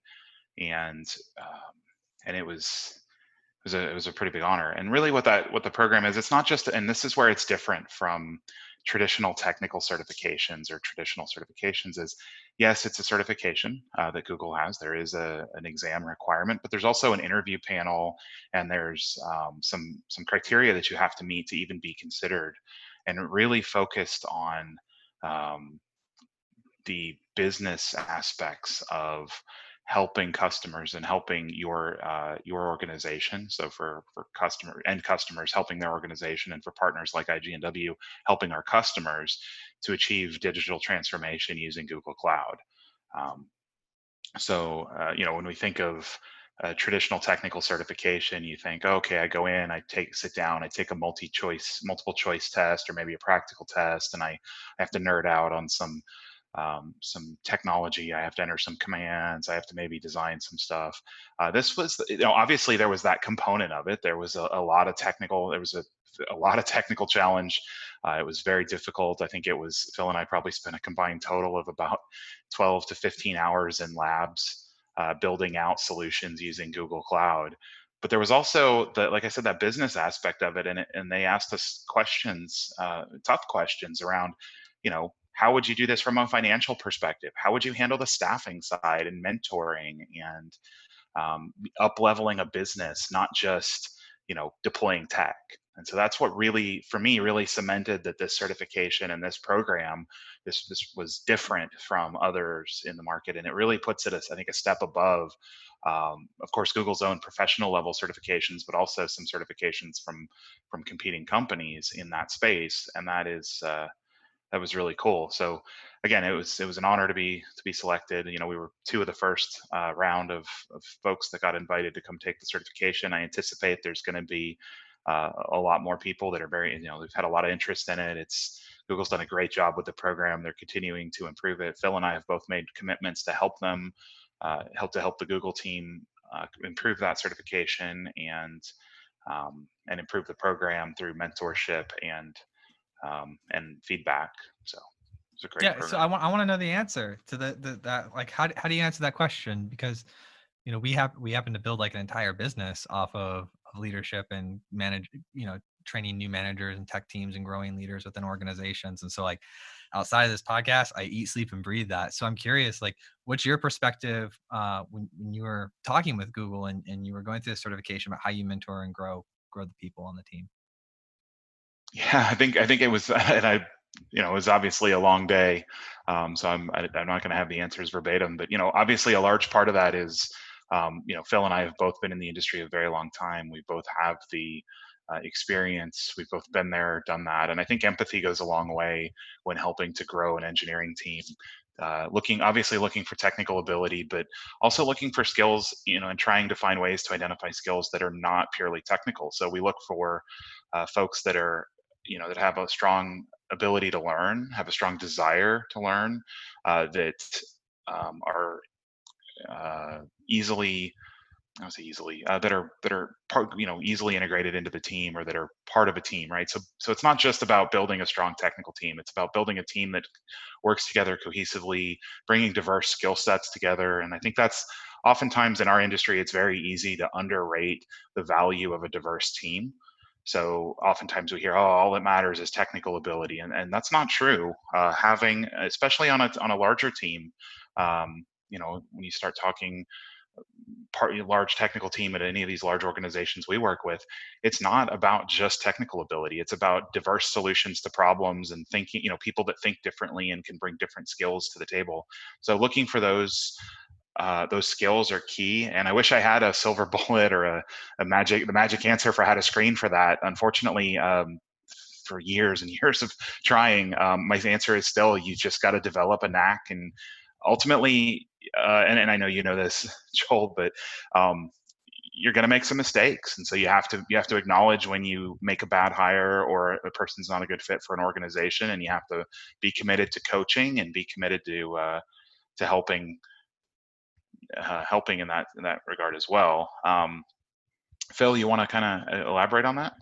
and um, and it was. It was, a, it was a pretty big honor. And really what that what the program is, it's not just, and this is where it's different from traditional technical certifications or traditional certifications is, yes, it's a certification uh, that Google has. There is a, an exam requirement, but there's also an interview panel, and there's um, some, some criteria that you have to meet to even be considered, and really focused on um, the business aspects of helping customers and helping your uh, your organization. So for for customer end customers, helping their organization, and for partners like I G N W, helping our customers to achieve digital transformation using Google Cloud. Um, so uh, you know, when we think of a traditional technical certification, you think, okay, I go in, I take sit down, I take a multi-choice, multiple choice test, or maybe a practical test, and I, I have to nerd out on some. Um, some technology. I have to enter some commands. I have to maybe design some stuff. Uh, this was, you know, obviously there was that component of it. There was a, a lot of technical. There was a, a lot of technical challenge. Uh, it was very difficult. I think it was Phil and I probably spent a combined total of about twelve to fifteen hours in labs uh, building out solutions using Google Cloud. But there was also the, like I said, that business aspect of it, and it, and they asked us questions, uh, tough questions around, you know. How would you do this from a financial perspective? How would you handle the staffing side and mentoring and um, up-leveling a business, not just, you know, deploying tech? And so that's what really, for me, really cemented that this certification and this program, this this was different from others in the market. And it really puts it, I think, a step above, um, of course, Google's own professional level certifications, but also some certifications from, from competing companies in that space. And that is... Uh, That was really cool. So again, it was it was an honor to be to be selected. You know, we were two of the first uh, round of, of folks that got invited to come take the certification. I anticipate there's going to be uh, a lot more people that are very, you know, we've had a lot of interest in it. It's Google's done a great job with the program. They're continuing to improve it. Phil and I have both made commitments to help them, uh, help to help the Google team uh, improve that certification and um, and improve the program through mentorship and. Um, and feedback. So it's a great. Yeah. Program. So I want I want to know the answer to the, the that like how how do you answer that question? Because you know we have we happen to build like an entire business off of, of leadership and manage you know training new managers and tech teams and growing leaders within organizations. And so like outside of this podcast, I eat, sleep, and breathe that. So I'm curious, like, what's your perspective uh, when when you were talking with Google and and you were going through this certification about how you mentor and grow grow the people on the team? Yeah, I think I think it was, and I, you know, it was obviously a long day, um, so I'm I, I'm not going to have the answers verbatim, but you know, obviously a large part of that is, um, you know, Phil and I have both been in the industry a very long time. We both have the uh, experience. We've both been there, done that, and I think empathy goes a long way when helping to grow an engineering team. Uh, looking, obviously looking for technical ability, but also looking for skills, you know, and trying to find ways to identify skills that are not purely technical. So we look for uh, folks that are you know, that have a strong ability to learn, have a strong desire to learn, uh, that um, are uh, easily, I don't say easily, uh, that are, that are part, you know, easily integrated into the team or that are part of a team, right? So, so it's not just about building a strong technical team. It's about building a team that works together cohesively, bringing diverse skill sets together. And I think that's oftentimes in our industry, it's very easy to underrate the value of a diverse team. So oftentimes we hear, oh, all that matters is technical ability. And, and that's not true. Uh, having, especially on a, on a larger team, um, you know, when you start talking part large technical team at any of these large organizations we work with, it's not about just technical ability. It's about diverse solutions to problems and thinking, you know, people that think differently and can bring different skills to the table. So looking for those Uh, those skills are key, and I wish I had a silver bullet or a, a magic, the magic answer for how to screen for that. Unfortunately, um, for years and years of trying, um, my answer is still you just got to develop a knack, and ultimately, uh, and, and I know you know this, Joel, but um, you're going to make some mistakes, and so you have to you have to acknowledge when you make a bad hire or a person's not a good fit for an organization, and you have to be committed to coaching and be committed to uh, to helping. uh, helping in that in that regard as well. Um, Phil, you want to kind of elaborate on that?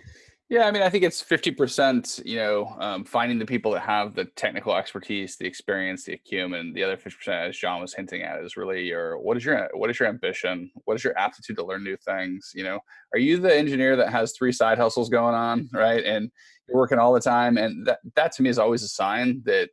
Yeah, I mean, I think it's fifty percent, you know, um, finding the people that have the technical expertise, the experience, the acumen. The other fifty percent, as John was hinting at, is really your, what is your, what is your ambition? What is your aptitude to learn new things? You know, are you the engineer that has three side hustles going on, right? And you're working all the time. And that, that to me is always a sign that,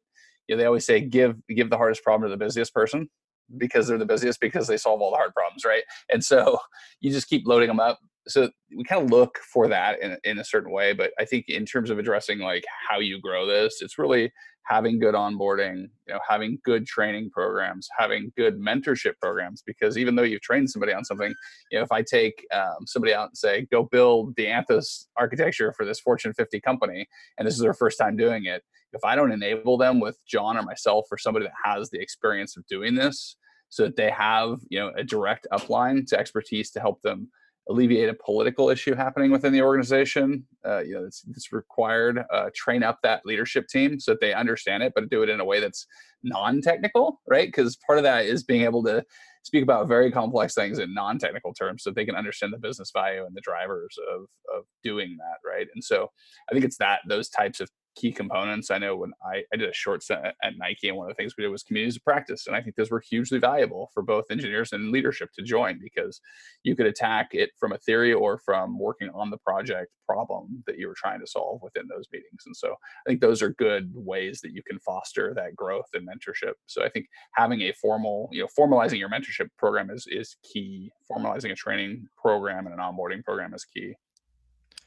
you know, they always say, give, give the hardest problem to the busiest person, because they're the busiest, because they solve all the hard problems, right? And so you just keep loading them up. So we kind of look for that in, in a certain way, but I think in terms of addressing like how you grow this, it's really having good onboarding, you know, having good training programs, having good mentorship programs, because even though you've trained somebody on something, you know, if I take um, somebody out and say, go build the Anthos architecture for this Fortune fifty company, and this is their first time doing it, if I don't enable them with John or myself or somebody that has the experience of doing this, so that they have, you know, a direct upline to expertise to help them alleviate a political issue happening within the organization. Uh, you know, it's, it's required. Uh, train up that leadership team so that they understand it, but do it in a way that's non-technical, right? Because part of that is being able to speak about very complex things in non-technical terms, so that they can understand the business value and the drivers of of doing that, right? And so, I think it's that those types of key components. I know when I, I did a short stint at, at Nike, and one of the things we did was communities of practice. And I think those were hugely valuable for both engineers and leadership to join, because you could attack it from a theory or from working on the project problem that you were trying to solve within those meetings. And so I think those are good ways that you can foster that growth and mentorship. So I think having a formal, you know, formalizing your mentorship program is, is key. Formalizing a training program and an onboarding program is key.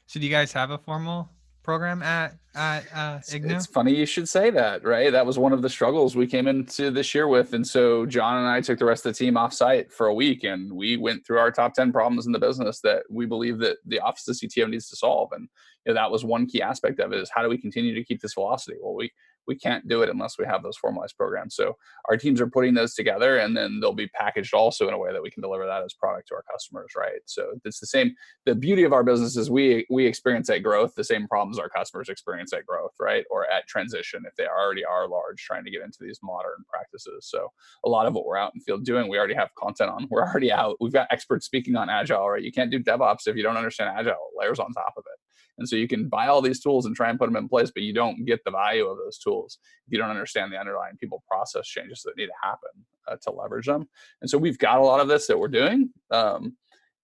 So do you guys have a formal program at, at uh, I G N W? It's funny you should say that, right? That was one of the struggles we came into this year with. And so John and I took the rest of the team offsite for a week, and we went through our top ten problems in the business that we believe that the office of C T O needs to solve. And you know, that was one key aspect of it, is how do we continue to keep this velocity? Well, we we can't do it unless we have those formalized programs. So our teams are putting those together, and then they'll be packaged also in a way that we can deliver that as product to our customers, right? So it's the same, the beauty of our business is we, we experience at growth the same problems our customers experience at growth, right? Or at transition, if they already are large, trying to get into these modern practices. So a lot of what we're out in the field doing, we already have content on, we're already out, we've got experts speaking on Agile, right? You can't do DevOps if you don't understand Agile, layers on top of it. And so you can buy all these tools and try and put them in place, but you don't get the value of those tools if you don't understand the underlying people process changes that need to happen uh, to leverage them. And so we've got a lot of this that we're doing. Um,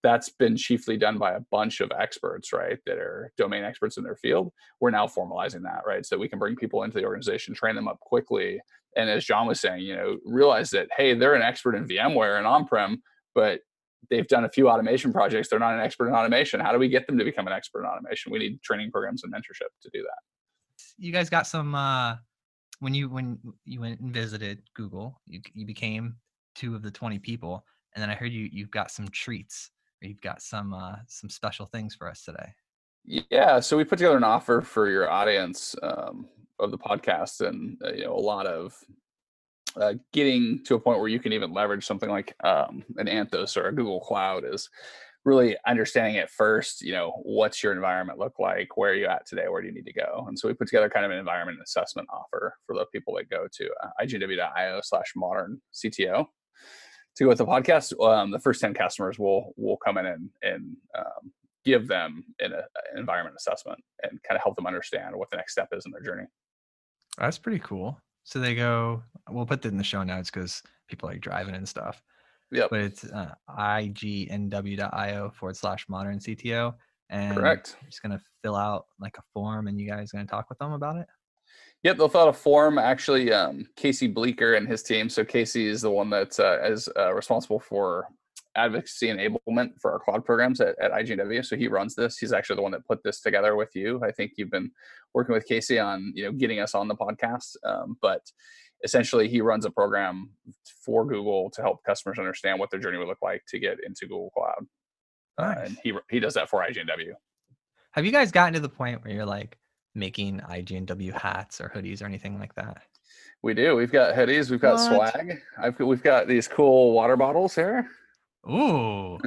that's been chiefly done by a bunch of experts, right, that are domain experts in their field. We're now formalizing that, right, so we can bring people into the organization, train them up quickly. And as John was saying, you know, realize that, hey, they're an expert in VMware and on-prem, but they've done a few automation projects. They're not an expert in automation. How do we get them to become an expert in automation? We need training programs and mentorship to do that. You guys got some, uh, when you when you went and visited Google, you, you became two of the twenty people. And then I heard you, you've got some treats, or you've got some uh, some special things for us today. Yeah, so we put together an offer for your audience um, of the podcast, and uh, you know, a lot of Uh, getting to a point where you can even leverage something like um, an Anthos or a Google Cloud is really understanding at first, you know, what's your environment look like? Where are you at today? Where do you need to go? And so we put together kind of an environment assessment offer for the people that go to uh, I G N W dot I O slash modern C T O. To go with the podcast, um, the first ten customers will will come in and, and um, give them an, a, an environment assessment and kind of help them understand what the next step is in their journey. That's pretty cool. So they go, we'll put that in the show notes because people like driving and stuff. Yeah. But it's uh, I G N W dot I O forward slash modern C T O. And correct. I'm just going to fill out like a form, and you guys are going to talk with them about it. Yep, they'll fill out a form. Actually, um, Casey Bleeker and his team. So Casey is the one that uh, is uh, responsible for advocacy enablement for our cloud programs at, at I G N W. So he runs this. He's actually the one that put this together with you. I think you've been working with Casey on, you know, getting us on the podcast. Um, but essentially he runs a program for Google to help customers understand what their journey would look like to get into Google Cloud. Nice. Uh, and he, he does that for I G N W. Have you guys gotten to the point where you're like making I G N W hats or hoodies or anything like that? We do. We've got hoodies. We've got what? swag. I've, we've got these cool water bottles here. Ooh,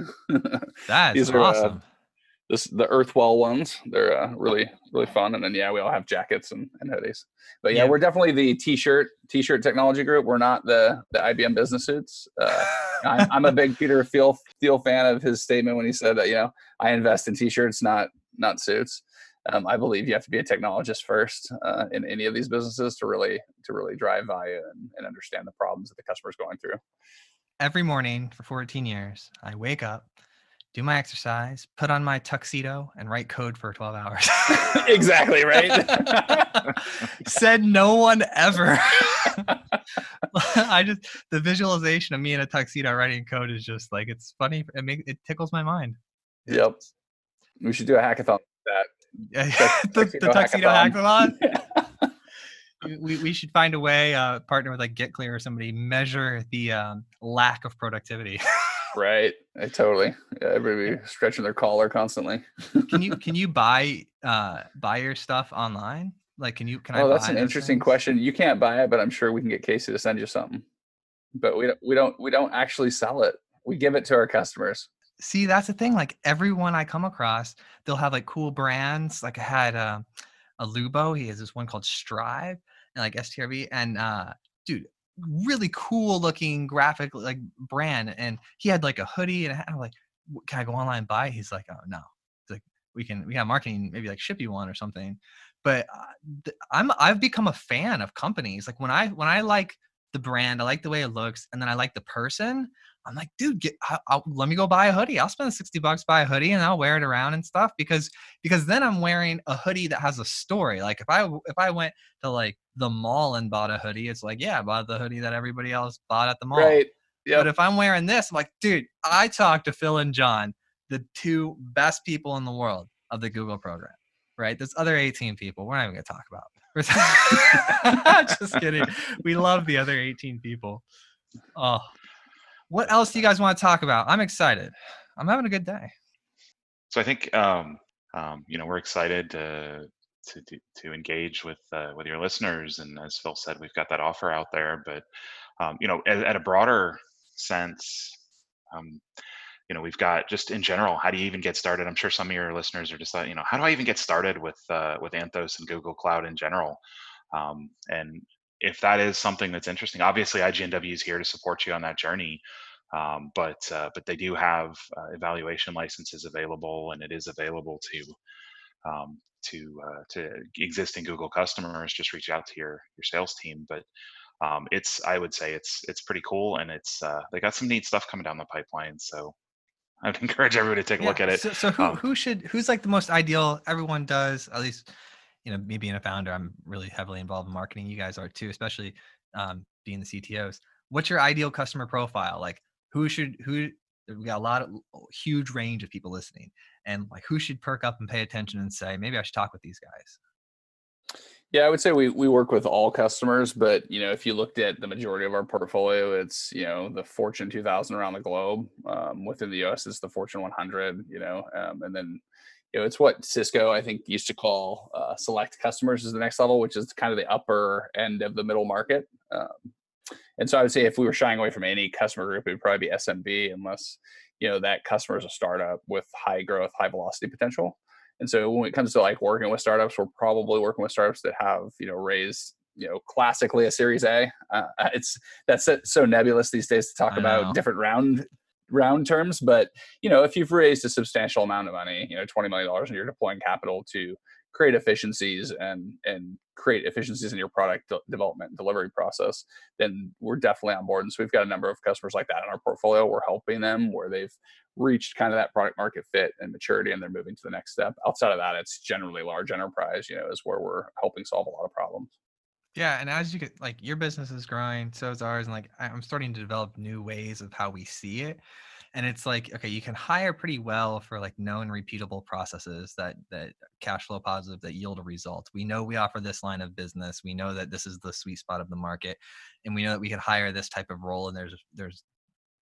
that's awesome. Are, uh, this the Earthwell ones. They're uh, really really fun. And then yeah, we all have jackets and, and hoodies. But yeah, yeah, we're definitely the t-shirt t-shirt technology group. We're not the the I B M business suits. Uh, I'm, I'm a big Peter Thiel Thiel fan of his statement when he said that, you know, I invest in t-shirts, not not suits. Um, I believe you have to be a technologist first uh, in any of these businesses to really to really drive value and, and understand the problems that the customer's going through. Every morning for fourteen years, I wake up, do my exercise, put on my tuxedo, and write code for twelve hours. Exactly, right? Said no one ever. I just the visualization of me in a tuxedo writing code is just like, it's funny. It makes it tickles my mind. Yep. We should do a hackathon with that. the, tuxedo the tuxedo hackathon. hackathon. We we should find a way, uh, partner with like GetClear or somebody, measure the um, lack of productivity. Right, I totally. Yeah, everybody stretching their collar constantly. Can you can you buy uh, buy your stuff online? Like, can you can oh, I? Oh, that's buy an interesting things? question. You can't buy it, but I'm sure we can get Casey to send you something. But we don't we don't we don't actually sell it. We give it to our customers. See, that's the thing. Like everyone I come across, they'll have like cool brands. Like I had uh, a Lubo. He has this one called Strive. And like S T R V and uh dude, really cool looking graphic like brand, and he had like a hoodie and a hat. I'm like, can I go online and buy? He's like, oh no. He's like, we can we got marketing, maybe like ship you one or something. But uh, I'm I've become a fan of companies. Like when I when I like the brand, I like the way it looks, and then I like the person. I'm like, dude, get, I'll, I'll, let me go buy a hoodie. I'll spend sixty bucks, buy a hoodie, and I'll wear it around and stuff because because then I'm wearing a hoodie that has a story. Like if I if I went to like the mall and bought a hoodie, it's like, yeah, I bought the hoodie that everybody else bought at the mall. Right. Yep. But if I'm wearing this, I'm like, dude, I talked to Phil and John, the two best people in the world of the Google program, right? There's other eighteen people we're not even gonna talk about. Just kidding. We love the other eighteen people. Oh. What else do you guys want to talk about? I'm excited. I'm having a good day. So I think um, um, you know, we're excited to to, to, to engage with uh, with your listeners, and as Phil said, we've got that offer out there. But um, you know, at, at a broader sense, um, you know, we've got just in general, how do you even get started? I'm sure some of your listeners are just like, you know, how do I even get started with uh, with Anthos and Google Cloud in general? Um, and if that is something that's interesting, obviously I G N W is here to support you on that journey, um, but uh, but they do have uh, evaluation licenses available, and it is available to um, to uh, to existing Google customers. Just reach out to your your sales team. But um, it's I would say it's it's pretty cool, and it's uh, they got some neat stuff coming down the pipeline. So I'd encourage everyone to take a yeah, look at it. So, so who um, who should who's like the most ideal? Everyone does at least. You know, me being a founder, I'm really heavily involved in marketing. You guys are too, especially um, being the C T Os. What's your ideal customer profile? Like who should, who, we got a lot of huge range of people listening, and like who should perk up and pay attention and say, maybe I should talk with these guys? Yeah, I would say we we work with all customers, but you know, if you looked at the majority of our portfolio, it's, you know, the Fortune two thousand around the globe. Um, within the U S, it's the Fortune one hundred, you know, um, and then you know, it's what Cisco, I think, used to call uh, select customers is the next level, which is kind of the upper end of the middle market. Um, and so I would say if we were shying away from any customer group, it would probably be S M B, unless, you know, that customer is a startup with high growth, high velocity potential. And so when it comes to like working with startups, we're probably working with startups that have, you know, raised, you know, classically a Series A. Uh, it's that's so nebulous these days to talk about different round round terms, but you know, if you've raised a substantial amount of money, you know, twenty million dollars, and you're deploying capital to create efficiencies and and create efficiencies in your product de- development and delivery process, then we're definitely on board. And so we've got a number of customers like that in our portfolio. We're helping them where they've reached kind of that product market fit and maturity, and they're moving to the next step. Outside of that, it's generally large enterprise, you know, is where we're helping solve a lot of problems. Yeah. And as you get, like, your business is growing, so is ours. And like, I'm starting to develop new ways of how we see it. And it's like, okay, you can hire pretty well for like known repeatable processes that, that cash flow positive, that yield a result. We know we offer this line of business. We know that this is the sweet spot of the market. And we know that we could hire this type of role, and there's, there's,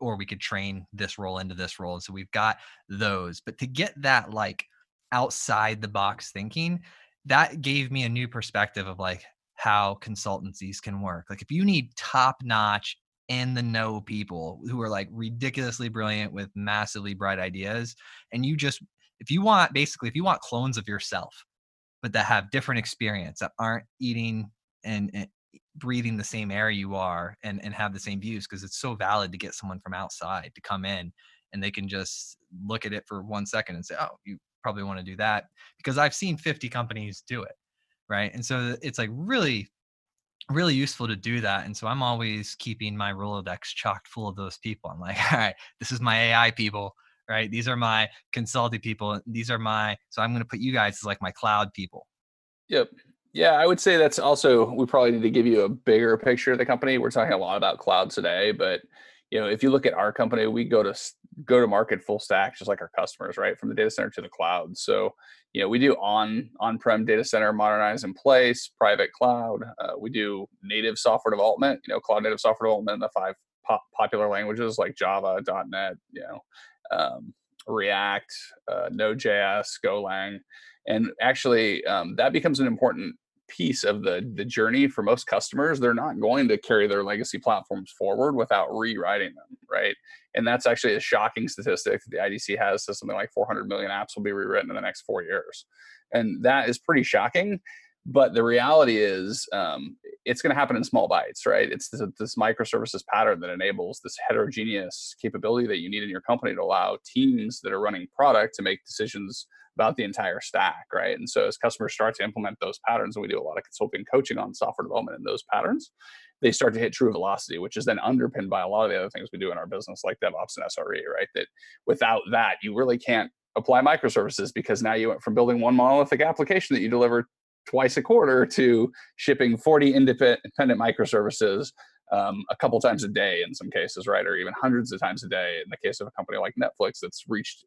or we could train this role into this role. And so we've got those, but to get that like outside the box thinking, that gave me a new perspective of like, how consultancies can work. Like if you need top-notch in the know people who are like ridiculously brilliant with massively bright ideas, and you just if you want, basically, if you want clones of yourself, but that have different experience, that aren't eating and, and breathing the same air you are, and, and have the same views, because it's so valid to get someone from outside to come in and they can just look at it for one second and say, oh, you probably want to do that, because I've seen fifty companies do it, right? And so it's like really, really useful to do that. And so I'm always keeping my Rolodex chock full of those people. I'm like, all right, this is my A I people, right? These are my consulting people. These are my, so I'm going to put you guys as like my cloud people. Yep. Yeah, I would say that's also, we probably need to give you a bigger picture of the company. We're talking a lot about cloud today, but you know, if you look at our company, we go to go to market full stack, just like our customers, right? From the data center to the cloud. So, you know, we do on on-prem data center, modernize in place, private cloud. Uh, we do native software development, you know, cloud native software development in the five pop popular languages like Java, dot net, you know, um, React, uh, Node.js, Golang, and actually um, that becomes an important piece of the the journey for most customers. They're not going to carry their legacy platforms forward without rewriting them, right? And that's actually a shocking statistic that the I D C has, so something like four hundred million apps will be rewritten in the next four years. And that is pretty shocking, but the reality is um, it's going to happen in small bites, right? It's this, this microservices pattern that enables this heterogeneous capability that you need in your company to allow teams that are running product to make decisions about the entire stack, right? And so as customers start to implement those patterns, and we do a lot of consulting coaching on software development in those patterns, they start to hit true velocity, which is then underpinned by a lot of the other things we do in our business, like DevOps and S R E, right? That without that, you really can't apply microservices, because now you went from building one monolithic application that you deliver twice a quarter to shipping forty independent microservices um, a couple times a day in some cases, right? Or even hundreds of times a day in the case of a company like Netflix that's reached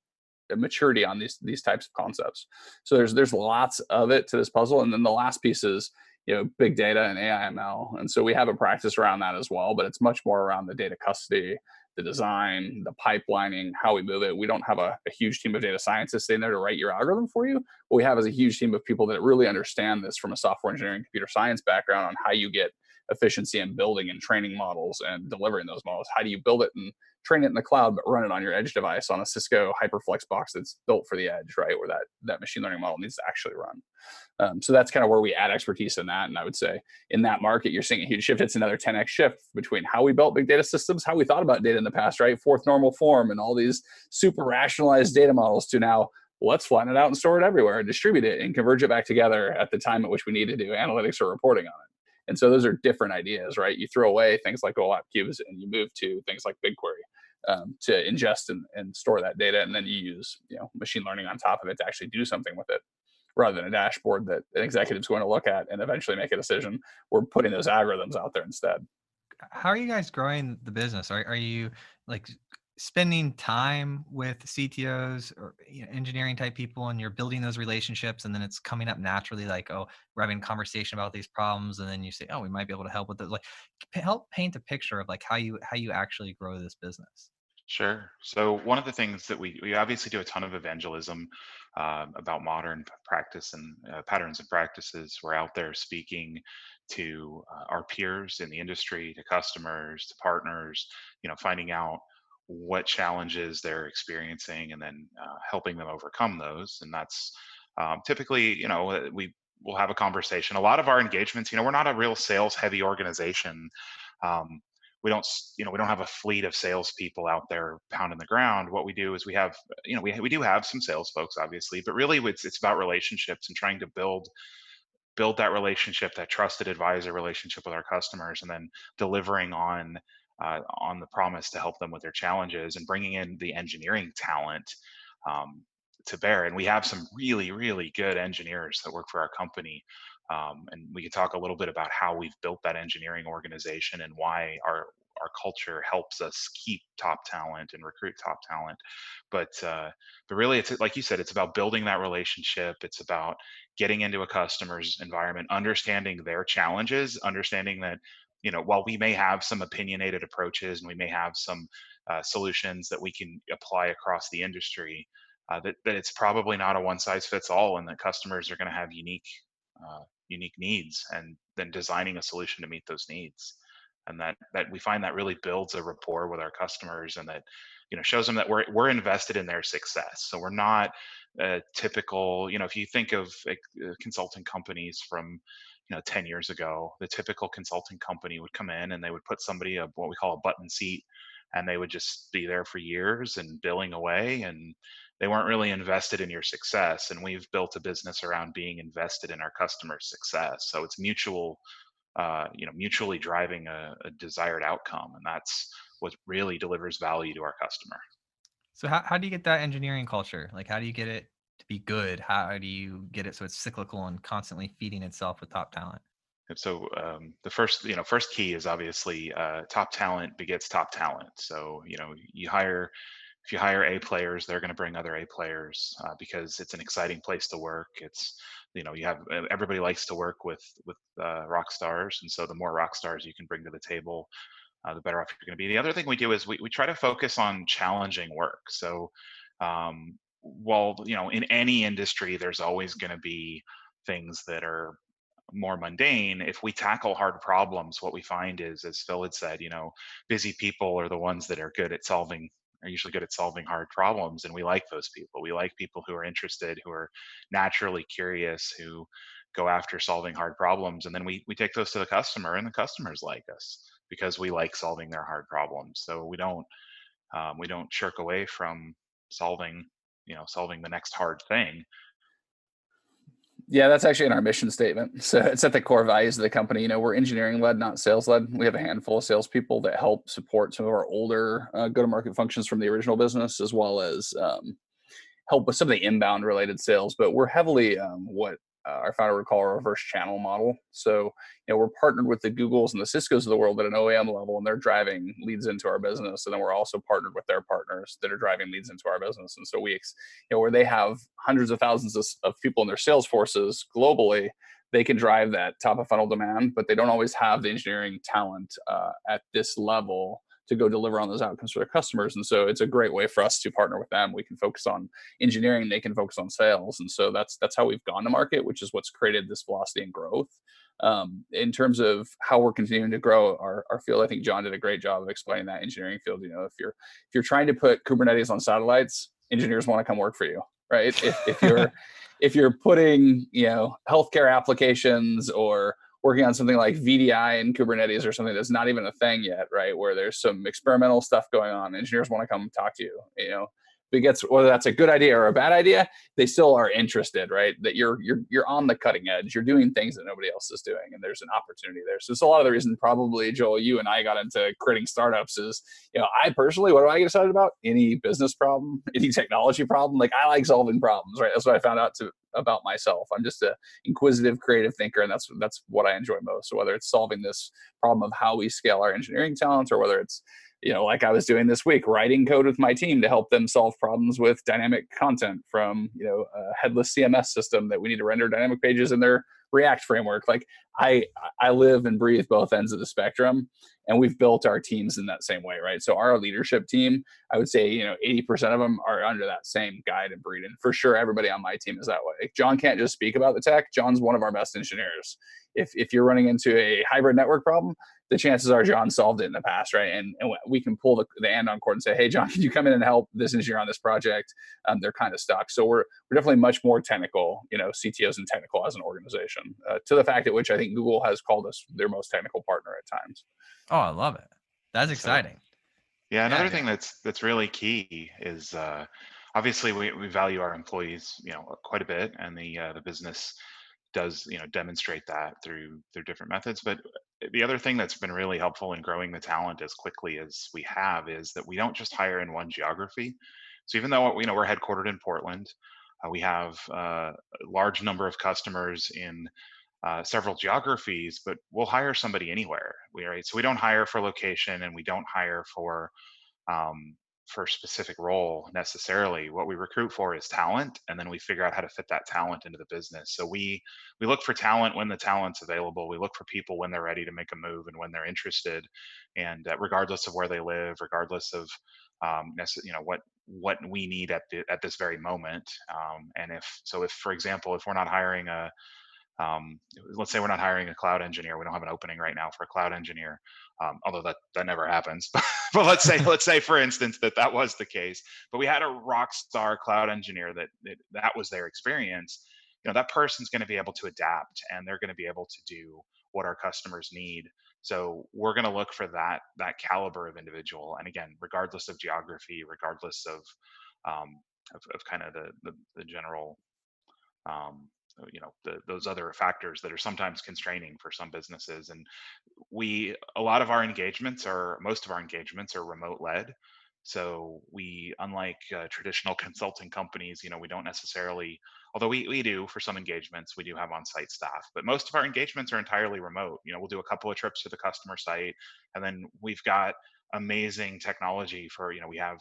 maturity on these these types of concepts. So there's there's lots of it to this puzzle. And then the last piece is, you know, big data and A I M L. And so we have a practice around that as well, but it's much more around the data custody, the design, the pipelining, how we move it. We don't have a, a huge team of data scientists in there to write your algorithm for you. What we have is a huge team of people that really understand this from a software engineering, computer science background on how you get efficiency in building and training models and delivering those models. How do you build it and train it in the cloud, but run it on your edge device on a Cisco HyperFlex box that's built for the edge, right? Where that, that machine learning model needs to actually run. Um, so that's kind of where we add expertise in that. And I would say in that market, you're seeing a huge shift. It's another ten X shift between how we built big data systems, how we thought about data in the past, right? Fourth normal form and all these super rationalized data models to now, let's flatten it out and store it everywhere and distribute it and converge it back together at the time at which we need to do analytics or reporting on it. And so those are different ideas, right? You throw away things like O L A P cubes and you move to things like BigQuery um, to ingest and, and store that data. And then you use, you know, machine learning on top of it to actually do something with it, rather than a dashboard that an executive's going to look at and eventually make a decision. We're putting those algorithms out there instead. How are you guys growing the business? Are, are you like spending time with C T Os or, you know, engineering type people, and you're building those relationships, and then it's coming up naturally, like, oh, we're having a conversation about these problems, and then you say, oh, we might be able to help with that. Like, help paint a picture of like how you how you actually grow this business. Sure. So one of the things that we we obviously do a ton of evangelism um, about modern practice and uh, patterns and practices. We're out there speaking to uh, our peers in the industry, to customers, to partners, you know, finding out what challenges they're experiencing, and then uh, helping them overcome those. And that's um, typically, you know, we will have a conversation. A lot of our engagements, you know, we're not a real sales heavy organization. Um, we don't, you know, we don't have a fleet of salespeople out there pounding the ground. What we do is we have, you know, we we do have some sales folks, obviously, but really it's it's about relationships and trying to build build that relationship, that trusted advisor relationship with our customers, and then delivering on. Uh, on the promise to help them with their challenges and bringing in the engineering talent um, to bear. And we have some really, really good engineers that work for our company. Um, and we can talk a little bit about how we've built that engineering organization and why our our culture helps us keep top talent and recruit top talent. But uh, but really, it's like you said, it's about building that relationship. It's about getting into a customer's environment, understanding their challenges, understanding that, you know, while we may have some opinionated approaches and we may have some uh, solutions that we can apply across the industry, uh, that, that it's probably not a one size fits all, and that customers are going to have unique, uh, unique needs, and then designing a solution to meet those needs. And that that we find that really builds a rapport with our customers, and that, you know, shows them that we're we're invested in their success. So we're not a typical, you know, if you think of uh, consulting companies from, you know, ten years ago, the typical consulting company would come in and they would put somebody a what we call a button seat, and they would just be there for years and billing away, and they weren't really invested in your success. And we've built a business around being invested in our customers' success. So it's mutual. Uh, you know, mutually driving a, a desired outcome. And that's what really delivers value to our customer. So how, how do you get that engineering culture? Like, how do you get it to be good? How do you get it so it's cyclical and constantly feeding itself with top talent? And so um, the first, you know, first key is obviously uh, top talent begets top talent. So, you know, you hire, if you hire A players, they're going to bring other A players uh, because it's an exciting place to work. It's, you know, you have, everybody likes to work with with uh, rock stars, and so the more rock stars you can bring to the table, uh, the better off you're going to be. The other thing we do is we, we try to focus on challenging work. So um, while, you know, in any industry, there's always going to be things that are more mundane. If we tackle hard problems, what we find is, as Phil had said, you know, busy people are the ones that are good at solving are usually good at solving hard problems. And we like those people. We like people who are interested, who are naturally curious, who go after solving hard problems. And then we we take those to the customer, and the customers like us because we like solving their hard problems. So we don't um, we don't shirk away from solving, you know, solving the next hard thing. Yeah, that's actually in our mission statement. So it's at the core values of the company. You know, we're engineering led, not sales led. We have a handful of salespeople that help support some of our older uh, go-to-market functions from the original business, as well as um, help with some of the inbound related sales. But we're heavily um, what uh, our founder would call a reverse channel model. So, you know, we're partnered with the Googles and the Ciscos of the world at an O E M level, and they're driving leads into our business. And then we're also partnered with their partners that are driving leads into our business. And so we, you know, where they have hundreds of thousands of, of people in their sales forces globally, they can drive that top of funnel demand, but they don't always have the engineering talent uh, at this level to go deliver on those outcomes for their customers. And so it's a great way for us to partner with them. We can focus on engineering, they can focus on sales. And so that's that's how we've gone to market, which is what's created this velocity and growth. Um, in terms of how we're continuing to grow our, our field, I think John did a great job of explaining that engineering field. You know, if you're if you're trying to put Kubernetes on satellites, engineers want to come work for you, right? If, if you're if you're putting, you know, healthcare applications or working on something like V D I and Kubernetes or something that's not even a thing yet, right? Where there's some experimental stuff going on, engineers want to come talk to you, you know. Begets whether that's a good idea or a bad idea, they still are interested, right? That you're you're you're on the cutting edge, you're doing things that nobody else is doing, and there's an opportunity there. So it's a lot of the reason probably, Joel, you and I got into creating startups is, you know, I personally, what do I get excited about? Any business problem, any technology problem. Like, I like solving problems, right? That's what I found out to, about myself. I'm just an inquisitive, creative thinker, and that's that's what I enjoy most. So whether it's solving this problem of how we scale our engineering talents, or whether it's, you know, like I was doing this week, writing code with my team to help them solve problems with dynamic content from, you know, a headless C M S system that we need to render dynamic pages in their React framework. Like, I, I live and breathe both ends of the spectrum, and we've built our teams in that same way, right? So our leadership team, I would say, you know, eighty percent of them are under that same guide and breed. And for sure, everybody on my team is that way. Like, John can't just speak about the tech. John's one of our best engineers. If if you're running into a hybrid network problem, the chances are John solved it in the past, right? And, and we can pull the, the Andon cord and say, hey, John, can you come in and help this engineer on this project? Um, they're kind of stuck. So we're we're definitely much more technical, you know, C T Os and technical as an organization, uh, to the fact at which I think Google has called us their most technical partner at times. Oh, I love it. That's exciting. So, yeah, another yeah, thing yeah. that's that's really key is uh, obviously we, we value our employees, you know, quite a bit, and the uh, the business does, you know, demonstrate that through their different methods. But the other thing that's been really helpful in growing the talent as quickly as we have is that we don't just hire in one geography. So even though, you know, we're headquartered in Portland, uh, we have uh, a large number of customers in uh, several geographies, but we'll hire somebody anywhere. We, right? So we don't hire for location, and we don't hire for um, for specific role necessarily. What we recruit for is talent, and then we figure out how to fit that talent into the business. So we we look for talent when the talent's available. We look for people when they're ready to make a move and when they're interested, and uh, regardless of where they live, regardless of um, you know what what we need at the, at this very moment. Um, and if so, if for example, if we're not hiring a Um, let's say we're not hiring a cloud engineer. We don't have an opening right now for a cloud engineer, um, although that, that never happens. But let's say, let's say, for instance, that that was the case. But we had a rock star cloud engineer that that, that was their experience. You know, that person's going to be able to adapt, and they're going to be able to do what our customers need. So we're going to look for that that caliber of individual. And again, regardless of geography, regardless of um, of, of kind of the the, the general. Um, you know, the, those other factors that are sometimes constraining for some businesses. And we, a lot of our engagements are, most of our engagements are remote led. So we, unlike uh, traditional consulting companies, you know, we don't necessarily, although we, we do for some engagements, we do have on-site staff, but most of our engagements are entirely remote. You know, we'll do a couple of trips to the customer site, and then we've got amazing technology for, you know, we have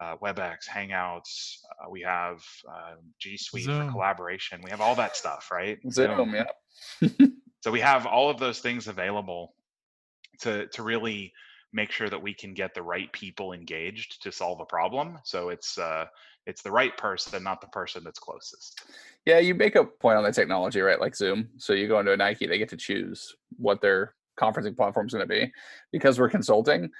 Uh, WebEx, Hangouts, uh, we have uh, G Suite Zoom for collaboration. We have all that stuff, right? Zoom, so, yeah. So we have all of those things available to to really make sure that we can get the right people engaged to solve a problem. So it's uh, it's the right person, not the person that's closest. Yeah, you make a point on the technology, right? Like Zoom. So you go into a Nike, they get to choose what their conferencing platform is going to be. Because we're consulting,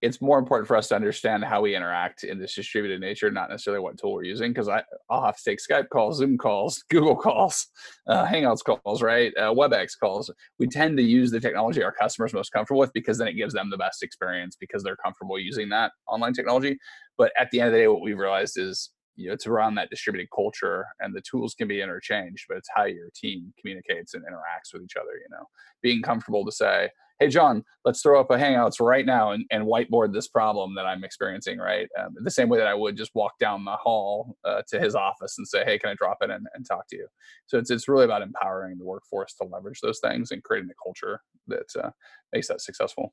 it's more important for us to understand how we interact in this distributed nature, not necessarily what tool we're using, because I'll have to take Skype calls, Zoom calls, Google calls, uh, Hangouts calls, right? Uh, WebEx calls. We tend to use the technology our customers most comfortable with, because then it gives them the best experience because they're comfortable using that online technology. But at the end of the day, what we've realized is, you know, it's around that distributed culture, and the tools can be interchanged, but it's how your team communicates and interacts with each other, you know, being comfortable to say, hey, John, let's throw up a Hangouts right now and, and whiteboard this problem that I'm experiencing, right? Um, the same way that I would just walk down the hall uh, to his office and say, hey, can I drop in and, and talk to you? So it's it's really about empowering the workforce to leverage those things and creating the culture that uh, makes that successful.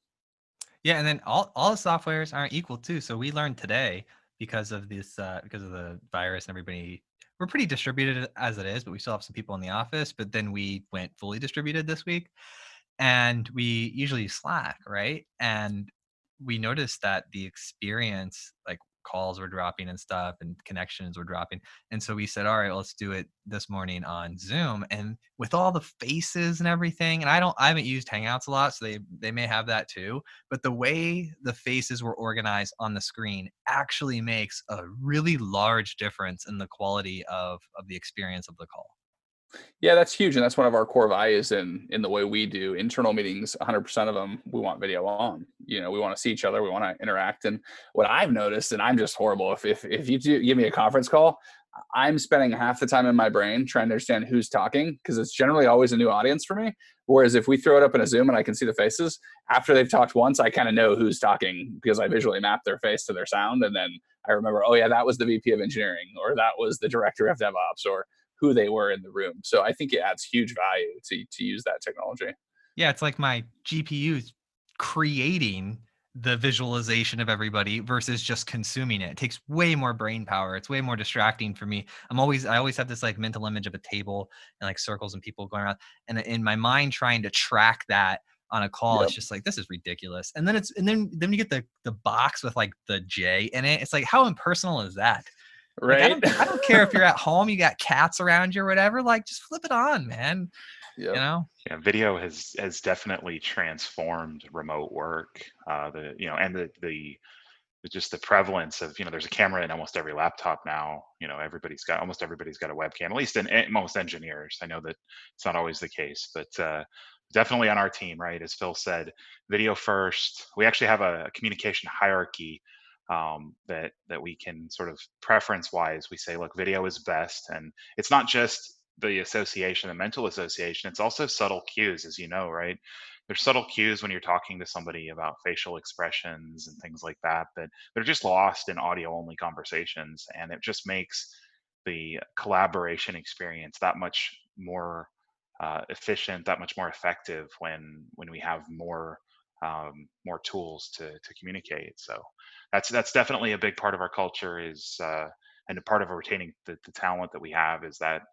Yeah, and then all, all the softwares aren't equal too. So we learned today, because of this, uh, because of the virus and everybody, we're pretty distributed as it is, but we still have some people in the office, but then we went fully distributed this week. And we usually use Slack, right? And we noticed that the experience, like calls were dropping and stuff, and connections were dropping. And so we said, all right, well, let's do it this morning on Zoom. And with all the faces and everything, and I don't, I haven't used Hangouts a lot, so they they may have that too. But the way the faces were organized on the screen actually makes a really large difference in the quality of of the experience of the call. Yeah, that's huge. And that's one of our core values in, in the way we do internal meetings. one hundred percent of them, we want video on. You know, we want to see each other. We want to interact. And what I've noticed, and I'm just horrible, if if, if you do give me a conference call, I'm spending half the time in my brain trying to understand who's talking, because it's generally always a new audience for me. Whereas if we throw it up in a Zoom and I can see the faces, after they've talked once, I kind of know who's talking because I visually map their face to their sound. And then I remember, oh yeah, that was the V P of engineering, or that was the director of DevOps, or who they were in the room. So I think it adds huge value to to use that technology. Yeah, it's like my G P U's creating the visualization of everybody versus just consuming it. It takes way more brain power. It's way more distracting for me. I'm always, I always have this like mental image of a table and like circles and people going around. And in my mind, trying to track that on a call, yep. It's just like, this is ridiculous. And then it's, and then, then you get the, the box with like the J in it. It's like, how impersonal is that? Right. Like, I, don't, I don't care if you're at home, you got cats around you or whatever, like just flip it on, man. Yep. You know? Yeah. Video has, has definitely transformed remote work. Uh, the, you know, and the, the, just the prevalence of, you know, there's a camera in almost every laptop now. You know, everybody's got, almost everybody's got a webcam, at least in, in most engineers. I know that it's not always the case, but, uh, definitely on our team, right. As Phil said, video first. We actually have a, a communication hierarchy um that that we can sort of preference wise, we say, look, video is best. And it's not just the association, the mental association, it's also subtle cues, as you know, right? There's subtle cues when you're talking to somebody about facial expressions and things like that that they're just lost in audio only conversations, and it just makes the collaboration experience that much more uh efficient, that much more effective when when we have more um more tools to to communicate. So that's that's definitely a big part of our culture is uh and a part of retaining the, the talent that we have is that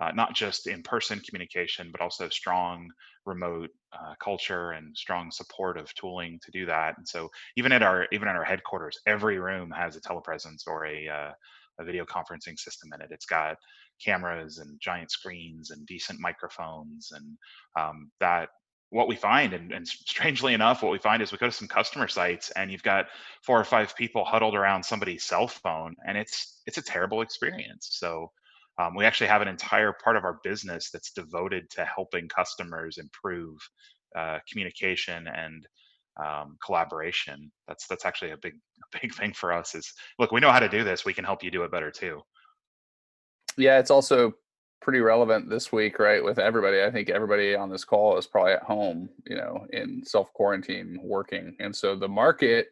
uh, not just in-person communication, but also strong remote uh, culture and strong support of tooling to do that. And so even at our even at our headquarters, every room has a telepresence or a uh, a video conferencing system in it. It's got cameras and giant screens and decent microphones. And um, that what we find, and, and strangely enough, what we find is we go to some customer sites and you've got four or five people huddled around somebody's cell phone, and it's it's a terrible experience. So um, we actually have an entire part of our business that's devoted to helping customers improve uh, communication and um, collaboration. That's that's actually a big a big thing for us is, look, we know how to do this. We can help you do it better too. Yeah, it's also pretty relevant this week, right? With everybody, I think everybody on this call is probably at home, you know, in self-quarantine working. And so the market,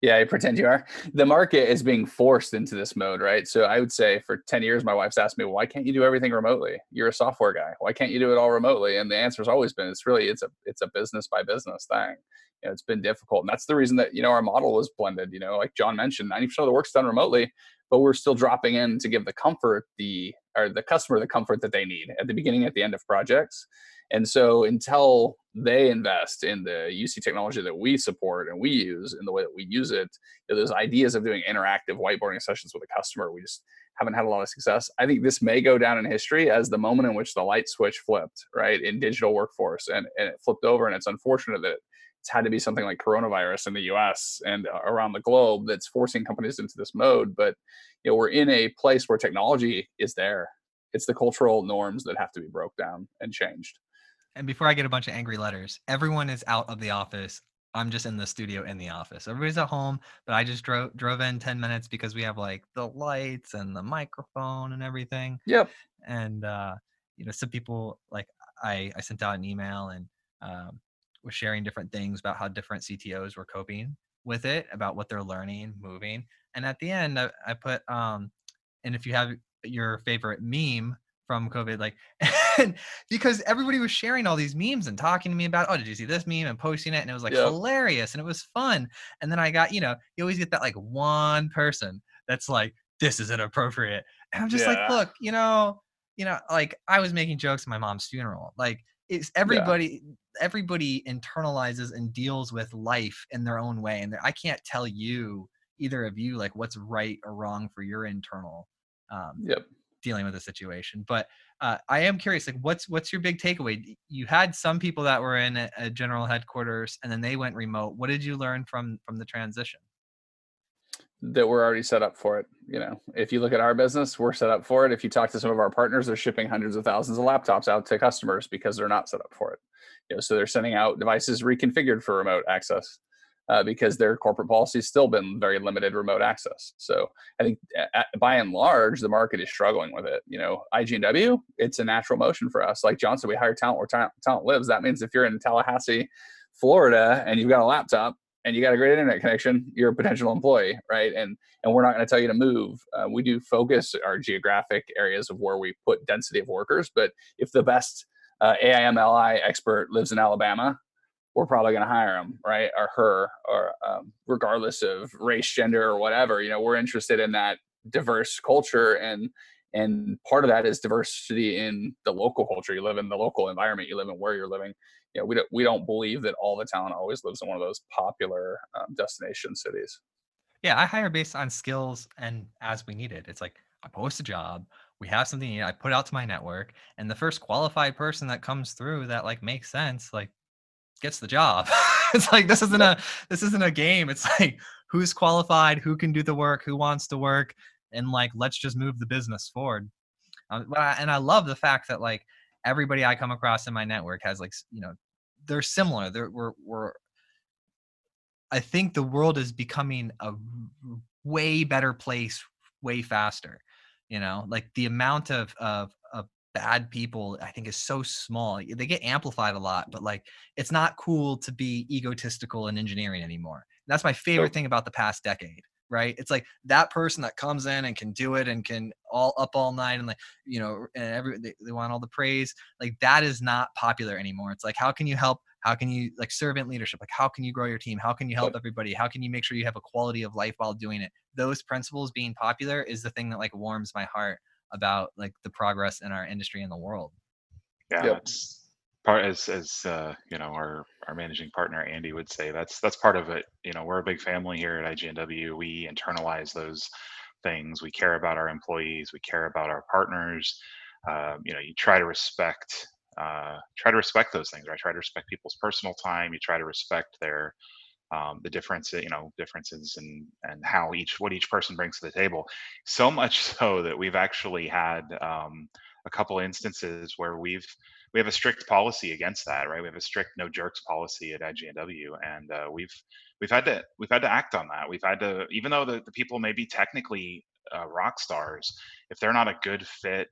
yeah, I pretend you are, the market is being forced into this mode, right? So I would say for ten years, my wife's asked me, well, why can't you do everything remotely? You're a software guy. Why can't you do it all remotely? And the answer has always been, it's really, it's a, it's a business by business thing. You know, it's been difficult. And that's the reason that, you know, our model is blended, you know, like John mentioned, ninety percent of the work's done remotely, but we're still dropping in to give the comfort, the or the customer the comfort that they need at the beginning, at the end of projects. And so until they invest in the U C technology that we support and we use in the way that we use it, you know, those ideas of doing interactive whiteboarding sessions with a customer, we just haven't had a lot of success. I think this may go down in history as the moment in which the light switch flipped, right, in digital workforce, and, and it flipped over. And it's unfortunate that it's had to be something like coronavirus in the U S and around the globe that's forcing companies into this mode. But you know, we're in a place where technology is there. It's the cultural norms that have to be broke down and changed. And before I get a bunch of angry letters, everyone is out of the office. I'm just in the studio in the office. Everybody's at home, but I just drove drove in ten minutes because we have like the lights and the microphone and everything. Yep. And uh, you know, some people, like I, I sent out an email and um, was sharing different things about how different C T Os were coping with it, about what they're learning, moving. And at the end, I, I put, um, and if you have your favorite meme from COVID, like, and because everybody was sharing all these memes and talking to me about, oh, did you see this meme, and posting it. And it was like yeah. hilarious and it was fun. And then I got, you know, you always get that like one person that's like, this is inappropriate. And I'm just yeah. like, look, you know, you know, like I was making jokes at my mom's funeral. Like it's everybody, yeah. everybody internalizes and deals with life in their own way. And I can't tell you, either of you, like what's right or wrong for your internal um, yep. dealing with the situation. But uh, I am curious, like what's, what's your big takeaway? You had some people that were in a, a general headquarters and then they went remote. What did you learn from, from the transition? That we're already set up for it. You know, if you look at our business, we're set up for it. If you talk to some of our partners, they're shipping hundreds of thousands of laptops out to customers because they're not set up for it. You know, so they're sending out devices reconfigured for remote access uh, because their corporate policy has still been very limited remote access. So I think at, by and large, the market is struggling with it. You know, I G N W, it's a natural motion for us. Like John said, we hire talent where talent, talent lives. That means if you're in Tallahassee, Florida, and you've got a laptop, and you got a great internet connection, you're a potential employee, right? And and we're not going to tell you to move. Uh, we do focus our geographic areas of where we put density of workers, but if the best uh, A I M L I expert lives in Alabama, we're probably going to hire him, right, or her, or um, regardless of race, gender, or whatever. You know, we're interested in that diverse culture, and and part of that is diversity in the local culture. You live in the local environment. You live in where you're living. You know, we don't we don't believe that all the talent always lives in one of those popular um, destination cities. Yeah, I hire based on skills and as we need it. It's like I post a job, we have something you know, I put out to my network, and the first qualified person that comes through that like makes sense, like gets the job. It's like this isn't a this isn't a game. It's like who's qualified, who can do the work, who wants to work, and like let's just move the business forward. Um, but I, and I love the fact that like everybody I come across in my network has like you know. They're similar. They're, we're, we're, I think the world is becoming a way better place, way faster. You know, like the amount of, of of bad people, I think, is so small. They get amplified a lot, but like it's not cool to be egotistical in engineering anymore. And that's my favorite thing about the past decade, right? It's like that person that comes in and can do it and can all up all night and like, you know, and every, they, they want all the praise. Like that is not popular anymore. It's like, how can you help? How can you like servant leadership? Like, how can you grow your team? How can you help everybody? How can you make sure you have a quality of life while doing it? Those principles being popular is the thing that like warms my heart about like the progress in our industry and the world. Yeah. Yep. It's- Part as as uh, you know, our our managing partner Andy would say, that's that's part of it. You know, we're a big family here at I G N W. We internalize those things. We care about our employees. We care about our partners. Um, you know, you try to respect uh, try to respect those things. Right? Try to respect people's personal time. You try to respect their um, the difference. You know, differences in and how each what each person brings to the table. So much so that we've actually had um, a couple instances where we've we have a strict policy against that, right? We have a strict no jerks policy at I G N W, and uh, we've we've had to we've had to act on that. We've had to, even though the, the people may be technically uh, rock stars, if they're not a good fit,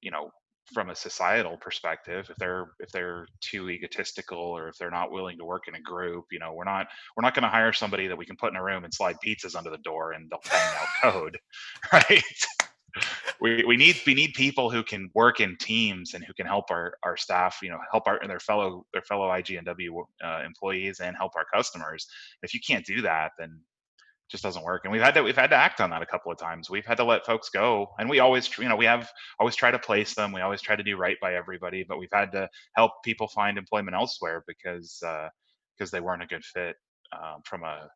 you know, from a societal perspective, if they're if they're too egotistical or if they're not willing to work in a group, you know, we're not we're not going to hire somebody that we can put in a room and slide pizzas under the door and they'll bang out code, right? We we need we need people who can work in teams and who can help our, our staff, you know, help our their fellow their fellow I G N W uh, employees and help our customers. If you can't do that, then it just doesn't work. And we've had to we've had to act on that a couple of times. We've had to let folks go, and we always you know we have always try to place them. We always try to do right by everybody, but we've had to help people find employment elsewhere because uh, because they weren't a good fit um, from a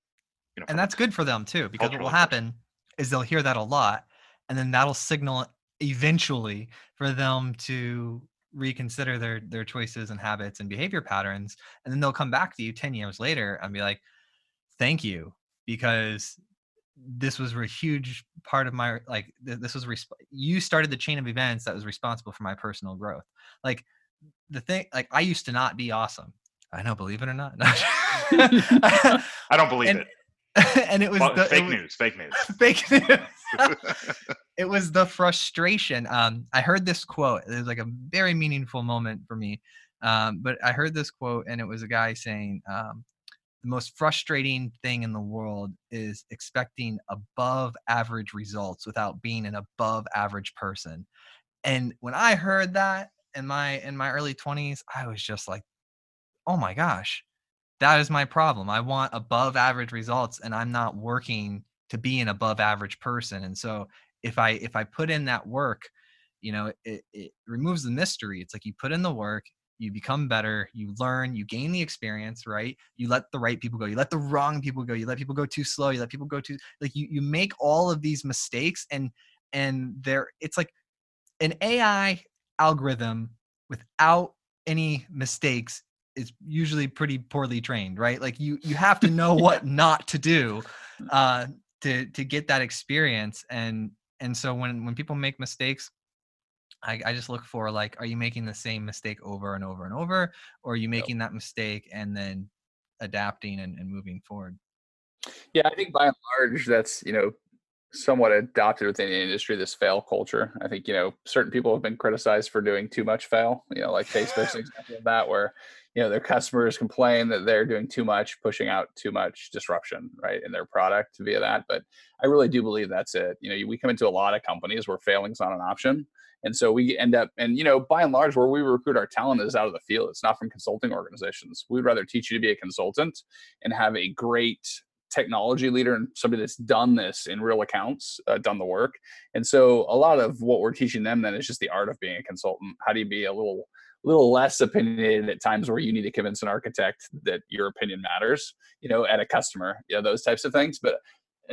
you know. And that's good for them too, because what will happen is they'll hear that a lot. And then that'll signal eventually for them to reconsider their their choices and habits and behavior patterns. And then they'll come back to you ten years later and be like, thank you, because this was a huge part of my, like, this was, resp- you started the chain of events that was responsible for my personal growth. Like the thing, like I used to not be awesome. I know, believe it or not. I don't believe and, it. And it was well, the, fake, it was, news, fake news, fake news. It was the frustration. Um, I heard this quote. It was like a very meaningful moment for me. Um, but I heard this quote, and it was a guy saying, um, the most frustrating thing in the world is expecting above average results without being an above average person. And when I heard that in my, in my early twenties, I was just like, oh my gosh. That is my problem. I want above average results, and I'm not working to be an above average person. And so if I if I put in that work, you know, it, it removes the mystery. It's like you put in the work, you become better, you learn, you gain the experience, right? You let the right people go. You let the wrong people go. You let people go too slow. You let people go too, like you you make all of these mistakes, and and there it's like an A I algorithm without any mistakes is usually pretty poorly trained, right? Like you, you have to know what not to do uh, to to get that experience. And and so when when people make mistakes, I, I just look for like, are you making the same mistake over and over and over, or are you making yep. that mistake and then adapting and, and moving forward? Yeah, I think by and large that's you know somewhat adopted within the industry, this fail culture. I think you know certain people have been criticized for doing too much fail. You know, like Facebook's an example of that, where you know, their customers complain that they're doing too much, pushing out too much disruption, right, in their product via that. But I really do believe that's it. You know, we come into a lot of companies where failing's not an option. And so we end up, and, you know, by and large, where we recruit our talent is out of the field. It's not from consulting organizations. We'd rather teach you to be a consultant and have a great technology leader and somebody that's done this in real accounts, uh, done the work. And so a lot of what we're teaching them then is just the art of being a consultant. How do you be a little... little less opinionated at times where you need to convince an architect that your opinion matters, you know, at a customer, you know, those types of things. But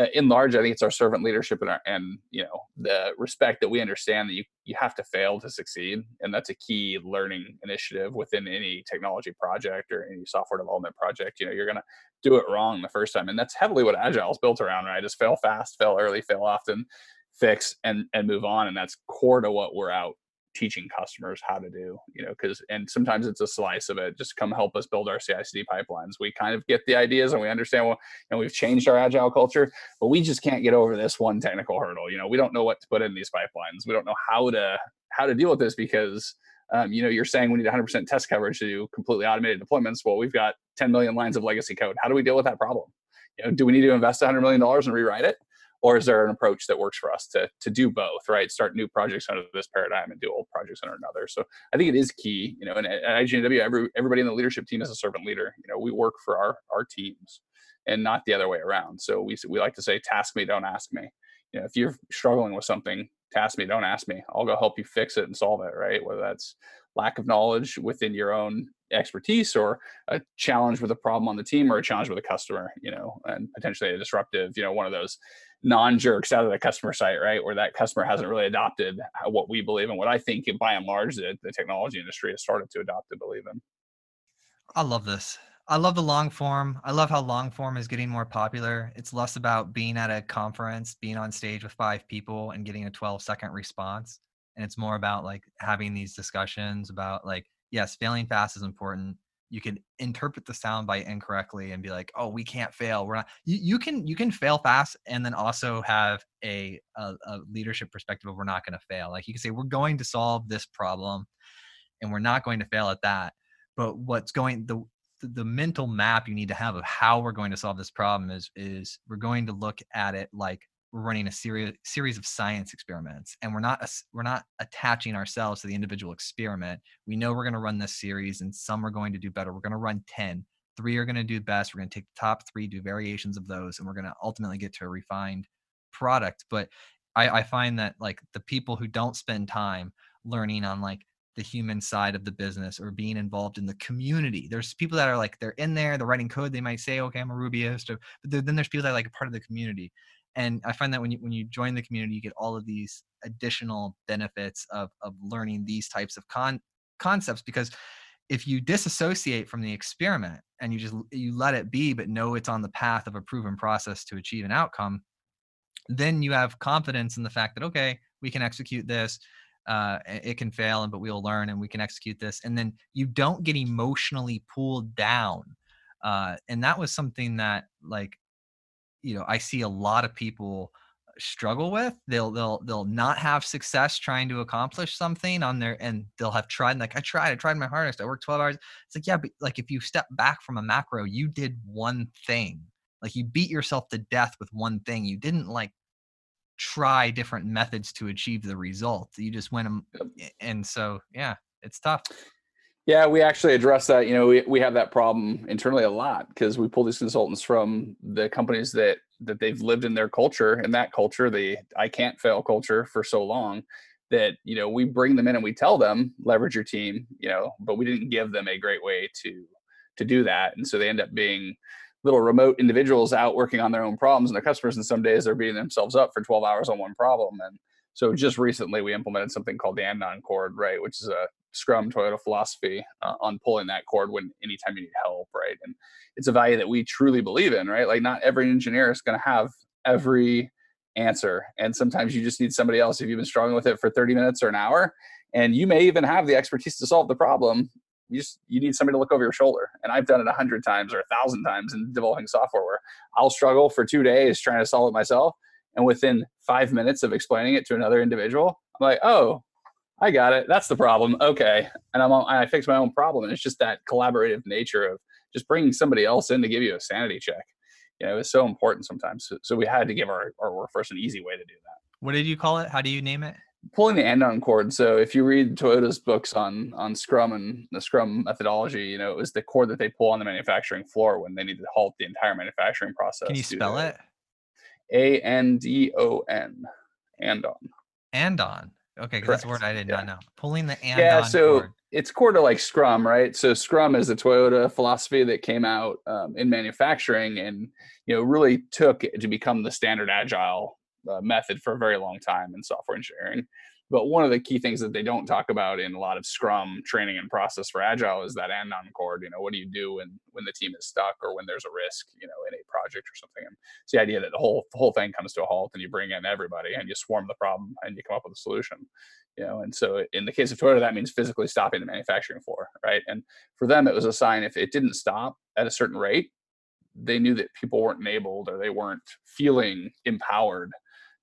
uh, in large, I think it's our servant leadership and, our, and you know, the respect that we understand that you, you have to fail to succeed. And that's a key learning initiative within any technology project or any software development project. You know, you're going to do it wrong the first time. And that's heavily what Agile is built around, right? Just fail fast, fail early, fail often, fix and and move on. And that's core to what we're out teaching customers how to do, you know, because, and sometimes it's a slice of it, just come help us build our C I C D pipelines. We kind of get the ideas and we understand, well, and we've changed our Agile culture, but we just can't get over this one technical hurdle. You know, we don't know what to put in these pipelines. We don't know how to, how to deal with this because, um, you know, you're saying we need one hundred percent test coverage to do completely automated deployments. Well, we've got ten million lines of legacy code. How do we deal with that problem? You know, do we need to invest one hundred million dollars and rewrite it? Or is there an approach that works for us to to do both, right? Start new projects under this paradigm and do old projects under another. So I think it is key, you know, and at I G N W, every, everybody in the leadership team is a servant leader. You know, we work for our, our teams and not the other way around. So we we like to say, task me, don't ask me. You know, if you're struggling with something, task me, don't ask me. I'll go help you fix it and solve it, right? Whether that's lack of knowledge within your own expertise or a challenge with a problem on the team or a challenge with a customer, you know, and potentially a disruptive, you know, one of those non-jerks out of the customer site, right? Or that customer hasn't really adopted what we believe in, what I think by and large the, the technology industry has started to adopt and believe in. I love this. I love the long form. I love how long form is getting more popular. It's less about being at a conference, being on stage with five people and getting a twelve second response. And it's more about like having these discussions about like, yes, failing fast is important. You can interpret the soundbite incorrectly and be like, oh, we can't fail. We're not, you, you can, you can fail fast. And then also have a, a, a leadership perspective of we're not going to fail. Like you can say, we're going to solve this problem and we're not going to fail at that. But what's going, the, the mental map you need to have of how we're going to solve this problem is, is we're going to look at it like we're running a series, series of science experiments, and we're not, we're not attaching ourselves to the individual experiment. We know we're going to run this series and some are going to do better. We're going to run ten, three are going to do best. We're going to take the top three, do variations of those, and we're going to ultimately get to a refined product. But I, I find that like the people who don't spend time learning on like the human side of the business or being involved in the community. There's people that are like, they're in there, they're writing code. They might say, okay, I'm a Rubyist, or, but then there's people that are like a part of the community. And I find that when you, when you join the community, you get all of these additional benefits of, of learning these types of con concepts, because if you disassociate from the experiment and you just, you let it be, but know it's on the path of a proven process to achieve an outcome, then you have confidence in the fact that, okay, we can execute this. Uh, it can fail, and but we'll learn and we can execute this. And then you don't get emotionally pulled down. Uh, and that was something that like, you know, I see a lot of people struggle with. They'll, they'll, they'll not have success trying to accomplish something on their, and they'll have tried, and like, I tried, I tried my hardest. I worked twelve hours. It's like, yeah, but like, if you step back from a macro, you did one thing. Like you beat yourself to death with one thing. You didn't like try different methods to achieve the result. You just went. And so, yeah, it's tough. Yeah, we actually address that. You know, we, we have that problem internally a lot because we pull these consultants from the companies that that they've lived in their culture, and that culture, the I can't fail culture for so long that, you know, we bring them in and we tell them, leverage your team, you know, but we didn't give them a great way to to do that. And so they end up being little remote individuals out working on their own problems and their customers. And some days they're beating themselves up for twelve hours on one problem. And so just recently we implemented something called the Andon cord, right, which is a Scrum Toyota philosophy uh, on pulling that cord when anytime you need help, right? And it's a value that we truly believe in, right? Like not every engineer is going to have every answer. And sometimes you just need somebody else. If you've been struggling with it for thirty minutes or an hour, and you may even have the expertise to solve the problem, you just, you need somebody to look over your shoulder. And I've done it a hundred times or a thousand times in developing software where I'll struggle for two days trying to solve it myself. And within five minutes of explaining it to another individual, I'm like, oh, I got it. That's the problem. Okay. And I'm, I fixed my own problem. And it's just that collaborative nature of just bringing somebody else in to give you a sanity check. You know, it's so important sometimes. So, so we had to give our, our workforce an easy way to do that. What did you call it? How do you name it? Pulling the Andon cord. So if you read Toyota's books on, on Scrum and the Scrum methodology, you know, it was the cord that they pull on the manufacturing floor when they need to halt the entire manufacturing process. Can you spell it? A N D O N. Andon. Andon. Okay, that's a word I did yeah. not know. Pulling the Andon yeah, so cord. It's core to like Scrum, right? So Scrum is the Toyota philosophy that came out um, in manufacturing, and you know really took it to become the standard agile uh, method for a very long time in software engineering. But one of the key things that they don't talk about in a lot of Scrum training and process for agile is that Andon cord. You know, what do you do when when the team is stuck or when there's a risk, you know, in a project or something? And it's the idea that the whole the whole thing comes to a halt, and you bring in everybody and you swarm the problem and you come up with a solution. You know, and so in the case of Toyota, that means physically stopping the manufacturing floor, right? And for them, it was a sign if it didn't stop at a certain rate, they knew that people weren't enabled or they weren't feeling empowered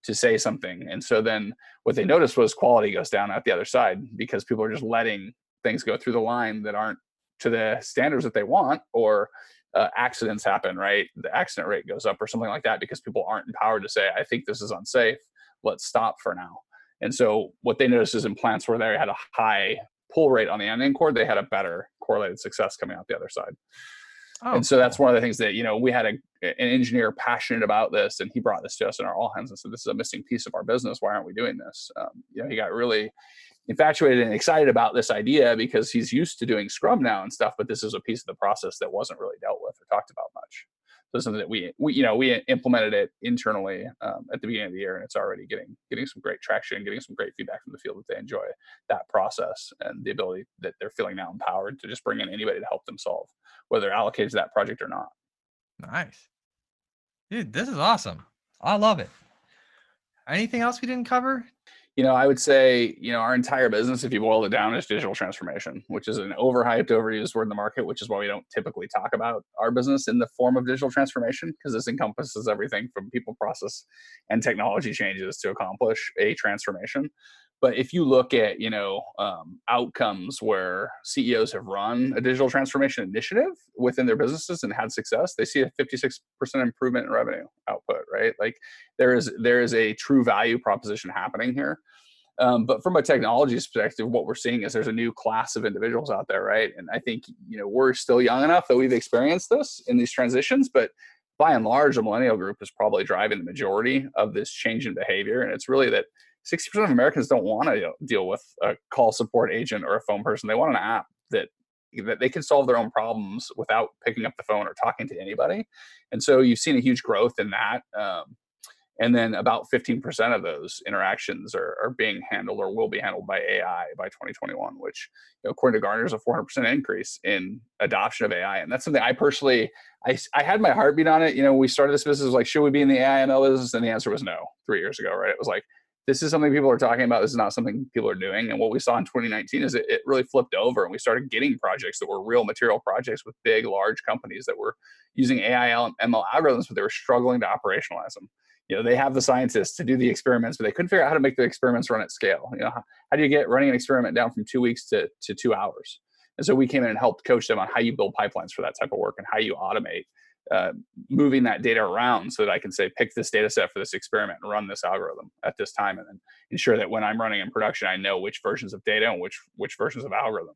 to say something. And so then what they noticed was quality goes down at the other side because people are just letting things go through the line that aren't to the standards that they want, or uh, accidents happen, right? The accident rate goes up or something like that because people aren't empowered to say, I think this is unsafe. Let's stop for now. And so what they noticed is in plants where they had a high pull rate on the Andon cord, they had a better correlated success coming out the other side. Oh, and so that's one of the things that, you know, we had a, an engineer passionate about this, and he brought this to us in our all hands and said, this is a missing piece of our business. Why aren't we doing this? Um, you know, he got really infatuated and excited about this idea because he's used to doing Scrum now and stuff, but this is a piece of the process that wasn't really dealt with or talked about much. So something that we, we, you know, we implemented it internally um, at the beginning of the year, and it's already getting getting some great traction, getting some great feedback from the field that they enjoy that process and the ability that they're feeling now empowered to just bring in anybody to help them solve, whether they're allocated to that project or not. Nice. Dude, this is awesome. I love it. Anything else we didn't cover? You know, I would say, you know, our entire business, if you boil it down, is digital transformation, which is an overhyped, overused word in the market, which is why we don't typically talk about our business in the form of digital transformation, because this encompasses everything from people, process, and technology changes to accomplish a transformation. But if you look at, you know, um, outcomes where C E Os have run a digital transformation initiative within their businesses and had success, they see a fifty-six percent improvement in revenue output, right? Like there is there is a true value proposition happening here. Um, but from a technology perspective, what we're seeing is there's a new class of individuals out there, right? And I think, you know, we're still young enough that we've experienced this in these transitions, but by and large, the millennial group is probably driving the majority of this change in behavior. And it's really that sixty percent of Americans don't want to deal with a call support agent or a phone person. They want an app that that they can solve their own problems without picking up the phone or talking to anybody. And so you've seen a huge growth in that. Um, and then about fifteen percent of those interactions are, are being handled or will be handled by A I by twenty twenty-one, which, you know, according to Gartner is a four hundred percent increase in adoption of A I. And that's something I personally, I, I had my heartbeat on it. You know, we started this business, like, should we be in the A I M L business? And the answer was no, three years ago, right? It was like, this is something people are talking about. This is not something people are doing. And what we saw in twenty nineteen is it, it really flipped over, and we started getting projects that were real material projects with big, large companies that were using A I M L algorithms, but they were struggling to operationalize them. You know, they have the scientists to do the experiments, but they couldn't figure out how to make the experiments run at scale. You know, how, how do you get running an experiment down from two weeks to, to two hours? And so we came in and helped coach them on how you build pipelines for that type of work and how you automate Uh, moving that data around so that I can say, pick this data set for this experiment and run this algorithm at this time, and then ensure that when I'm running in production, I know which versions of data and which which versions of algorithm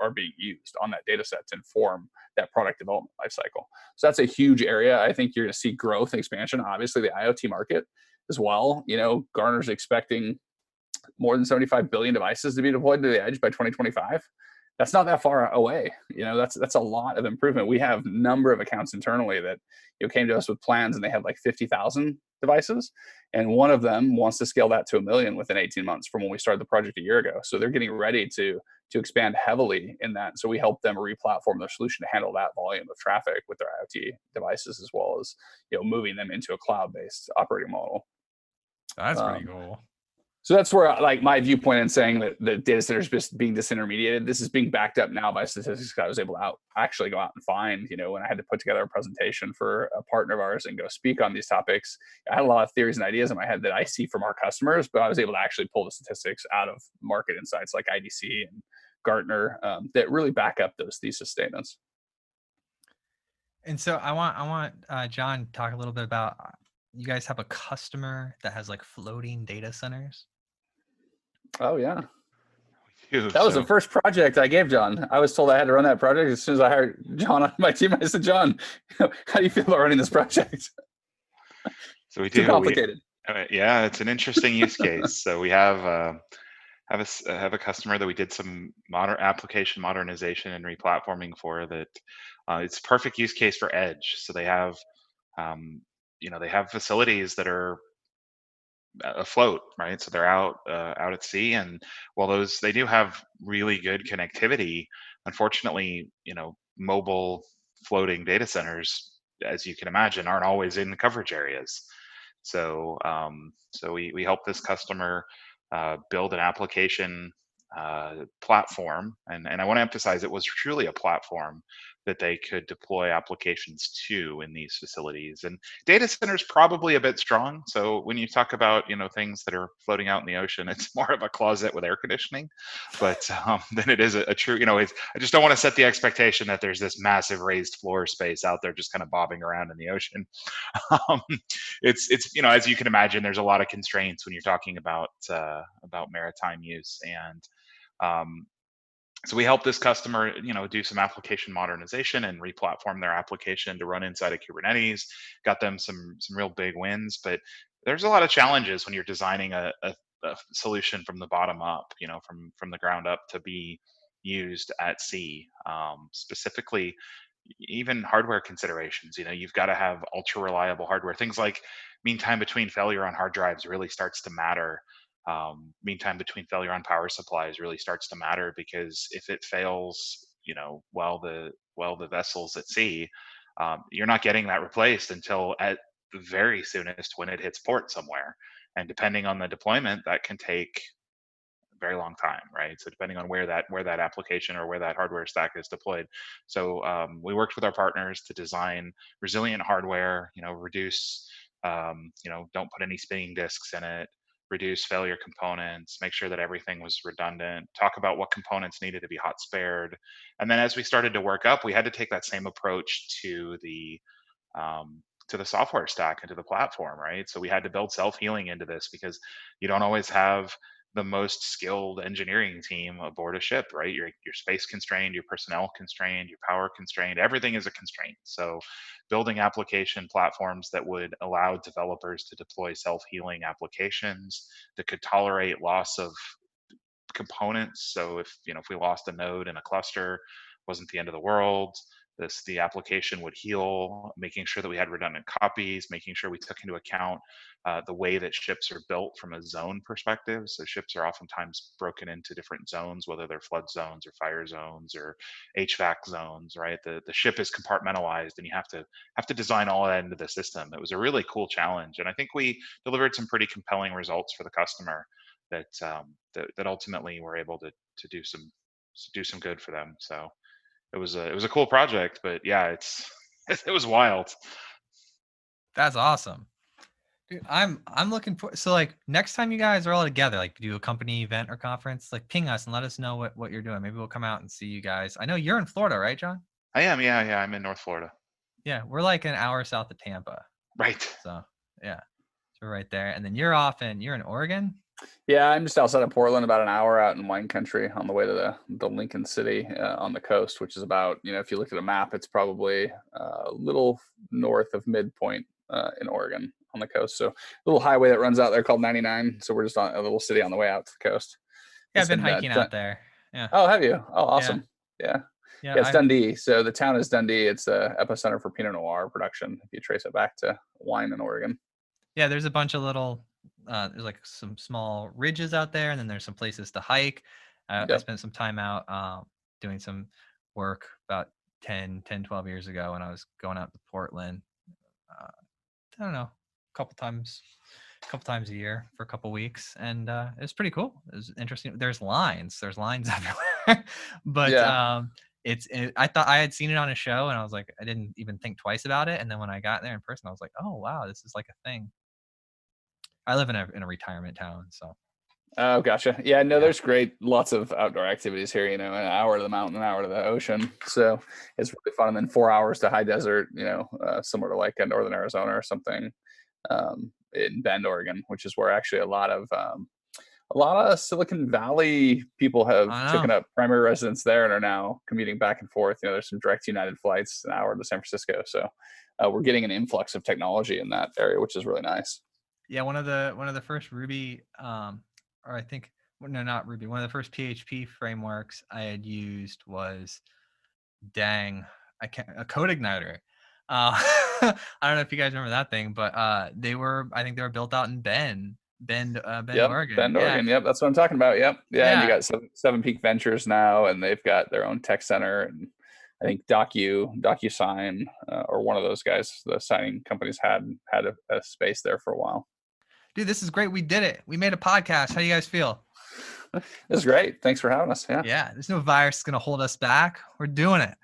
are being used on that data set to inform that product development lifecycle. So that's a huge area. I think you're going to see growth and expansion. Obviously, the I O T market as well. You know, Gartner's expecting more than seventy-five billion devices to be deployed to the edge by twenty twenty-five. That's not that far away. You know, that's that's a lot of improvement. We have a number of accounts internally that, you know, came to us with plans and they had like fifty thousand devices. And one of them wants to scale that to a million within eighteen months from when we started the project a year ago. So they're getting ready to to expand heavily in that. So we help them re-platform their solution to handle that volume of traffic with their I O T devices, as well as, you know, moving them into a cloud-based operating model. That's um, pretty cool. So that's where, like, my viewpoint in saying that the data center is just being disintermediated. This is being backed up now by statistics I was able to out, actually go out and find. You know, when I had to put together a presentation for a partner of ours and go speak on these topics, I had a lot of theories and ideas in my head that I see from our customers, but I was able to actually pull the statistics out of market insights like I D C and Gartner um, that really back up those thesis statements. And so I want, I want uh, John to talk a little bit about, you guys have a customer that has like floating data centers. Oh yeah. That was the first project I gave John. I was told I had to run that project. As soon as I hired John on my team, I said, John, how do you feel about running this project? So we do. Too complicated. We, uh, yeah, it's an interesting use case. So we have uh, have a uh, have a customer that we did some modern application modernization and replatforming for. That uh, it's perfect use case for edge. So they have um, you know, they have facilities that are afloat, right? So they're out uh, out at sea, and while those they do have really good connectivity, unfortunately, you know, mobile floating data centers, as you can imagine, aren't always in the coverage areas. So, um, so we we help this customer uh, build an application uh, platform, and and I want to emphasize it was truly a platform that they could deploy applications to in these facilities. And data centers probably a bit strong. So when you talk about, you know, things that are floating out in the ocean, it's more of a closet with air conditioning, but um, then it is a, a true, you know, it's, I just don't want to set the expectation that there's this massive raised floor space out there just kind of bobbing around in the ocean. Um, it's, it's, you know, as you can imagine, there's a lot of constraints when you're talking about, uh, about maritime use. And um, so we help this customer, you know, do some application modernization and replatform their application to run inside of Kubernetes. Got them some some real big wins, but there's a lot of challenges when you're designing a, a, a solution from the bottom up, you know, from from the ground up to be used at sea. Um, specifically, even hardware considerations. You know, you've got to have ultra reliable hardware. Things like mean time between failure on hard drives really starts to matter. Um, mean time between failure on power supplies really starts to matter, because if it fails, you know, while the while the vessel's at sea, um, you're not getting that replaced until at the very soonest when it hits port somewhere. And depending on the deployment, that can take a very long time, right? So depending on where that where that application or where that hardware stack is deployed. So um, we worked with our partners to design resilient hardware, you know, reduce, um, you know, don't put any spinning disks in it, reduce failure components, make sure that everything was redundant, talk about what components needed to be hot spared. And then as we started to work up, we had to take that same approach to the, um, to the software stack and to the platform, right? So we had to build self-healing into this, because you don't always have the most skilled engineering team aboard a ship, right? You're, you're space constrained, your personnel constrained, your power constrained, everything is a constraint. So building application platforms that would allow developers to deploy self-healing applications that could tolerate loss of components. So if, you know, if we lost a node in a cluster, it wasn't the end of the world. This, the application would heal, making sure that we had redundant copies, making sure we took into account uh, the way that ships are built from a zone perspective. So ships are oftentimes broken into different zones, whether they're flood zones or fire zones or H V A C zones, right? The, the ship is compartmentalized, and you have to have to design all that into the system. It was a really cool challenge. And I think we delivered some pretty compelling results for the customer that um, that, that ultimately were able to, to do some do some good for them. So It was a it was a cool project, but yeah, it's it was wild. That's awesome, dude. I'm I'm looking for, so like next time you guys are all together, like do a company event or conference, like ping us and let us know what what you're doing. Maybe we'll come out and see you guys. I know you're in Florida, right, John? I am. Yeah, yeah. I'm in North Florida. Yeah, we're like an hour south of Tampa. Right. So yeah, so we're right there. And then you're off and you're in Oregon. Yeah, I'm just outside of Portland, about an hour out in wine country on the way to the, the Lincoln City uh, on the coast, which is about, you know, if you look at a map, it's probably uh, a little north of midpoint uh, in Oregon on the coast. So a little highway that runs out there called ninety-nine. So we're just on a little city on the way out to the coast. Yeah, it's I've been in, hiking uh, out there. Yeah. Oh, have you? Oh, awesome. Yeah. Yeah. Yeah, yeah, it's I've... Dundee. So the town is Dundee. It's the epicenter for Pinot Noir production, if you trace it back to wine in Oregon. Yeah, there's a bunch of little... Uh, there's like some small ridges out there, and then there's some places to hike. Uh, yep. I spent some time out uh, doing some work about ten, twelve years ago when I was going out to Portland. Uh, I don't know, a couple times, a couple times a year for a couple weeks, and uh, it was pretty cool. It was interesting. There's lines, there's lines everywhere, but yeah. um, it's. It, I thought I had seen it on a show, and I was like, I didn't even think twice about it. And then when I got there in person, I was like, oh wow, this is like a thing. I live in a in a retirement town, so. Oh, gotcha. Yeah, no, there's great, lots of outdoor activities here. You know, an hour to the mountain, an hour to the ocean. So it's really fun. And then four hours to high desert. You know, uh, somewhere to like a northern Arizona or something, um, in Bend, Oregon, which is where actually a lot of um, a lot of Silicon Valley people have taken up primary residence there and are now commuting back and forth. You know, there's some direct United flights an hour to San Francisco. So uh, we're getting an influx of technology in that area, which is really nice. Yeah, one of the one of the first Ruby, um, or I think no, not Ruby. One of the first P H P frameworks I had used was, dang, I can't, a code igniter. Uh, I don't know if you guys remember that thing, but uh, they were, I think they were built out in Bend, Bend, uh, Bend, yep, Oregon. Bend, yeah. Oregon. Yep, that's what I'm talking about. Yep, yeah. yeah. And you got seven, Seven Peak Ventures now, and they've got their own tech center, and I think Docu, DocuSign, uh, or one of those guys, the signing companies had had a, a space there for a while. Dude, this is great. We did it. We made a podcast. How do you guys feel? This is great. Thanks for having us. Yeah. Yeah. There's no virus going to hold us back. We're doing it.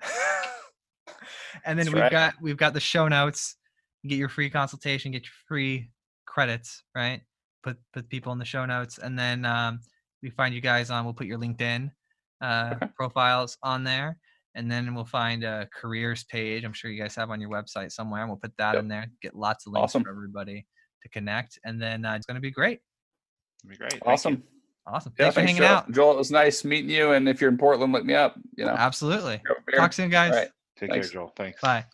And then That's we've right. got we've got the show notes. You get your free consultation. Get your free credits. Right. Put put people in the show notes, and then um, we find you guys on. We'll put your LinkedIn uh, okay. profiles on there. And then we'll find a careers page. I'm sure you guys have on your website somewhere. And we'll put that yep. in there. Get lots of links awesome. for everybody to connect. And then uh, it's going to be great. It'll be great. Awesome. Awesome. Yeah, thanks, thanks for hanging Joel. out. Joel, it was nice meeting you. And if you're in Portland, look me up. You know. Absolutely. Talk soon, guys. All right. Take thanks. care, Joel. Thanks. Bye.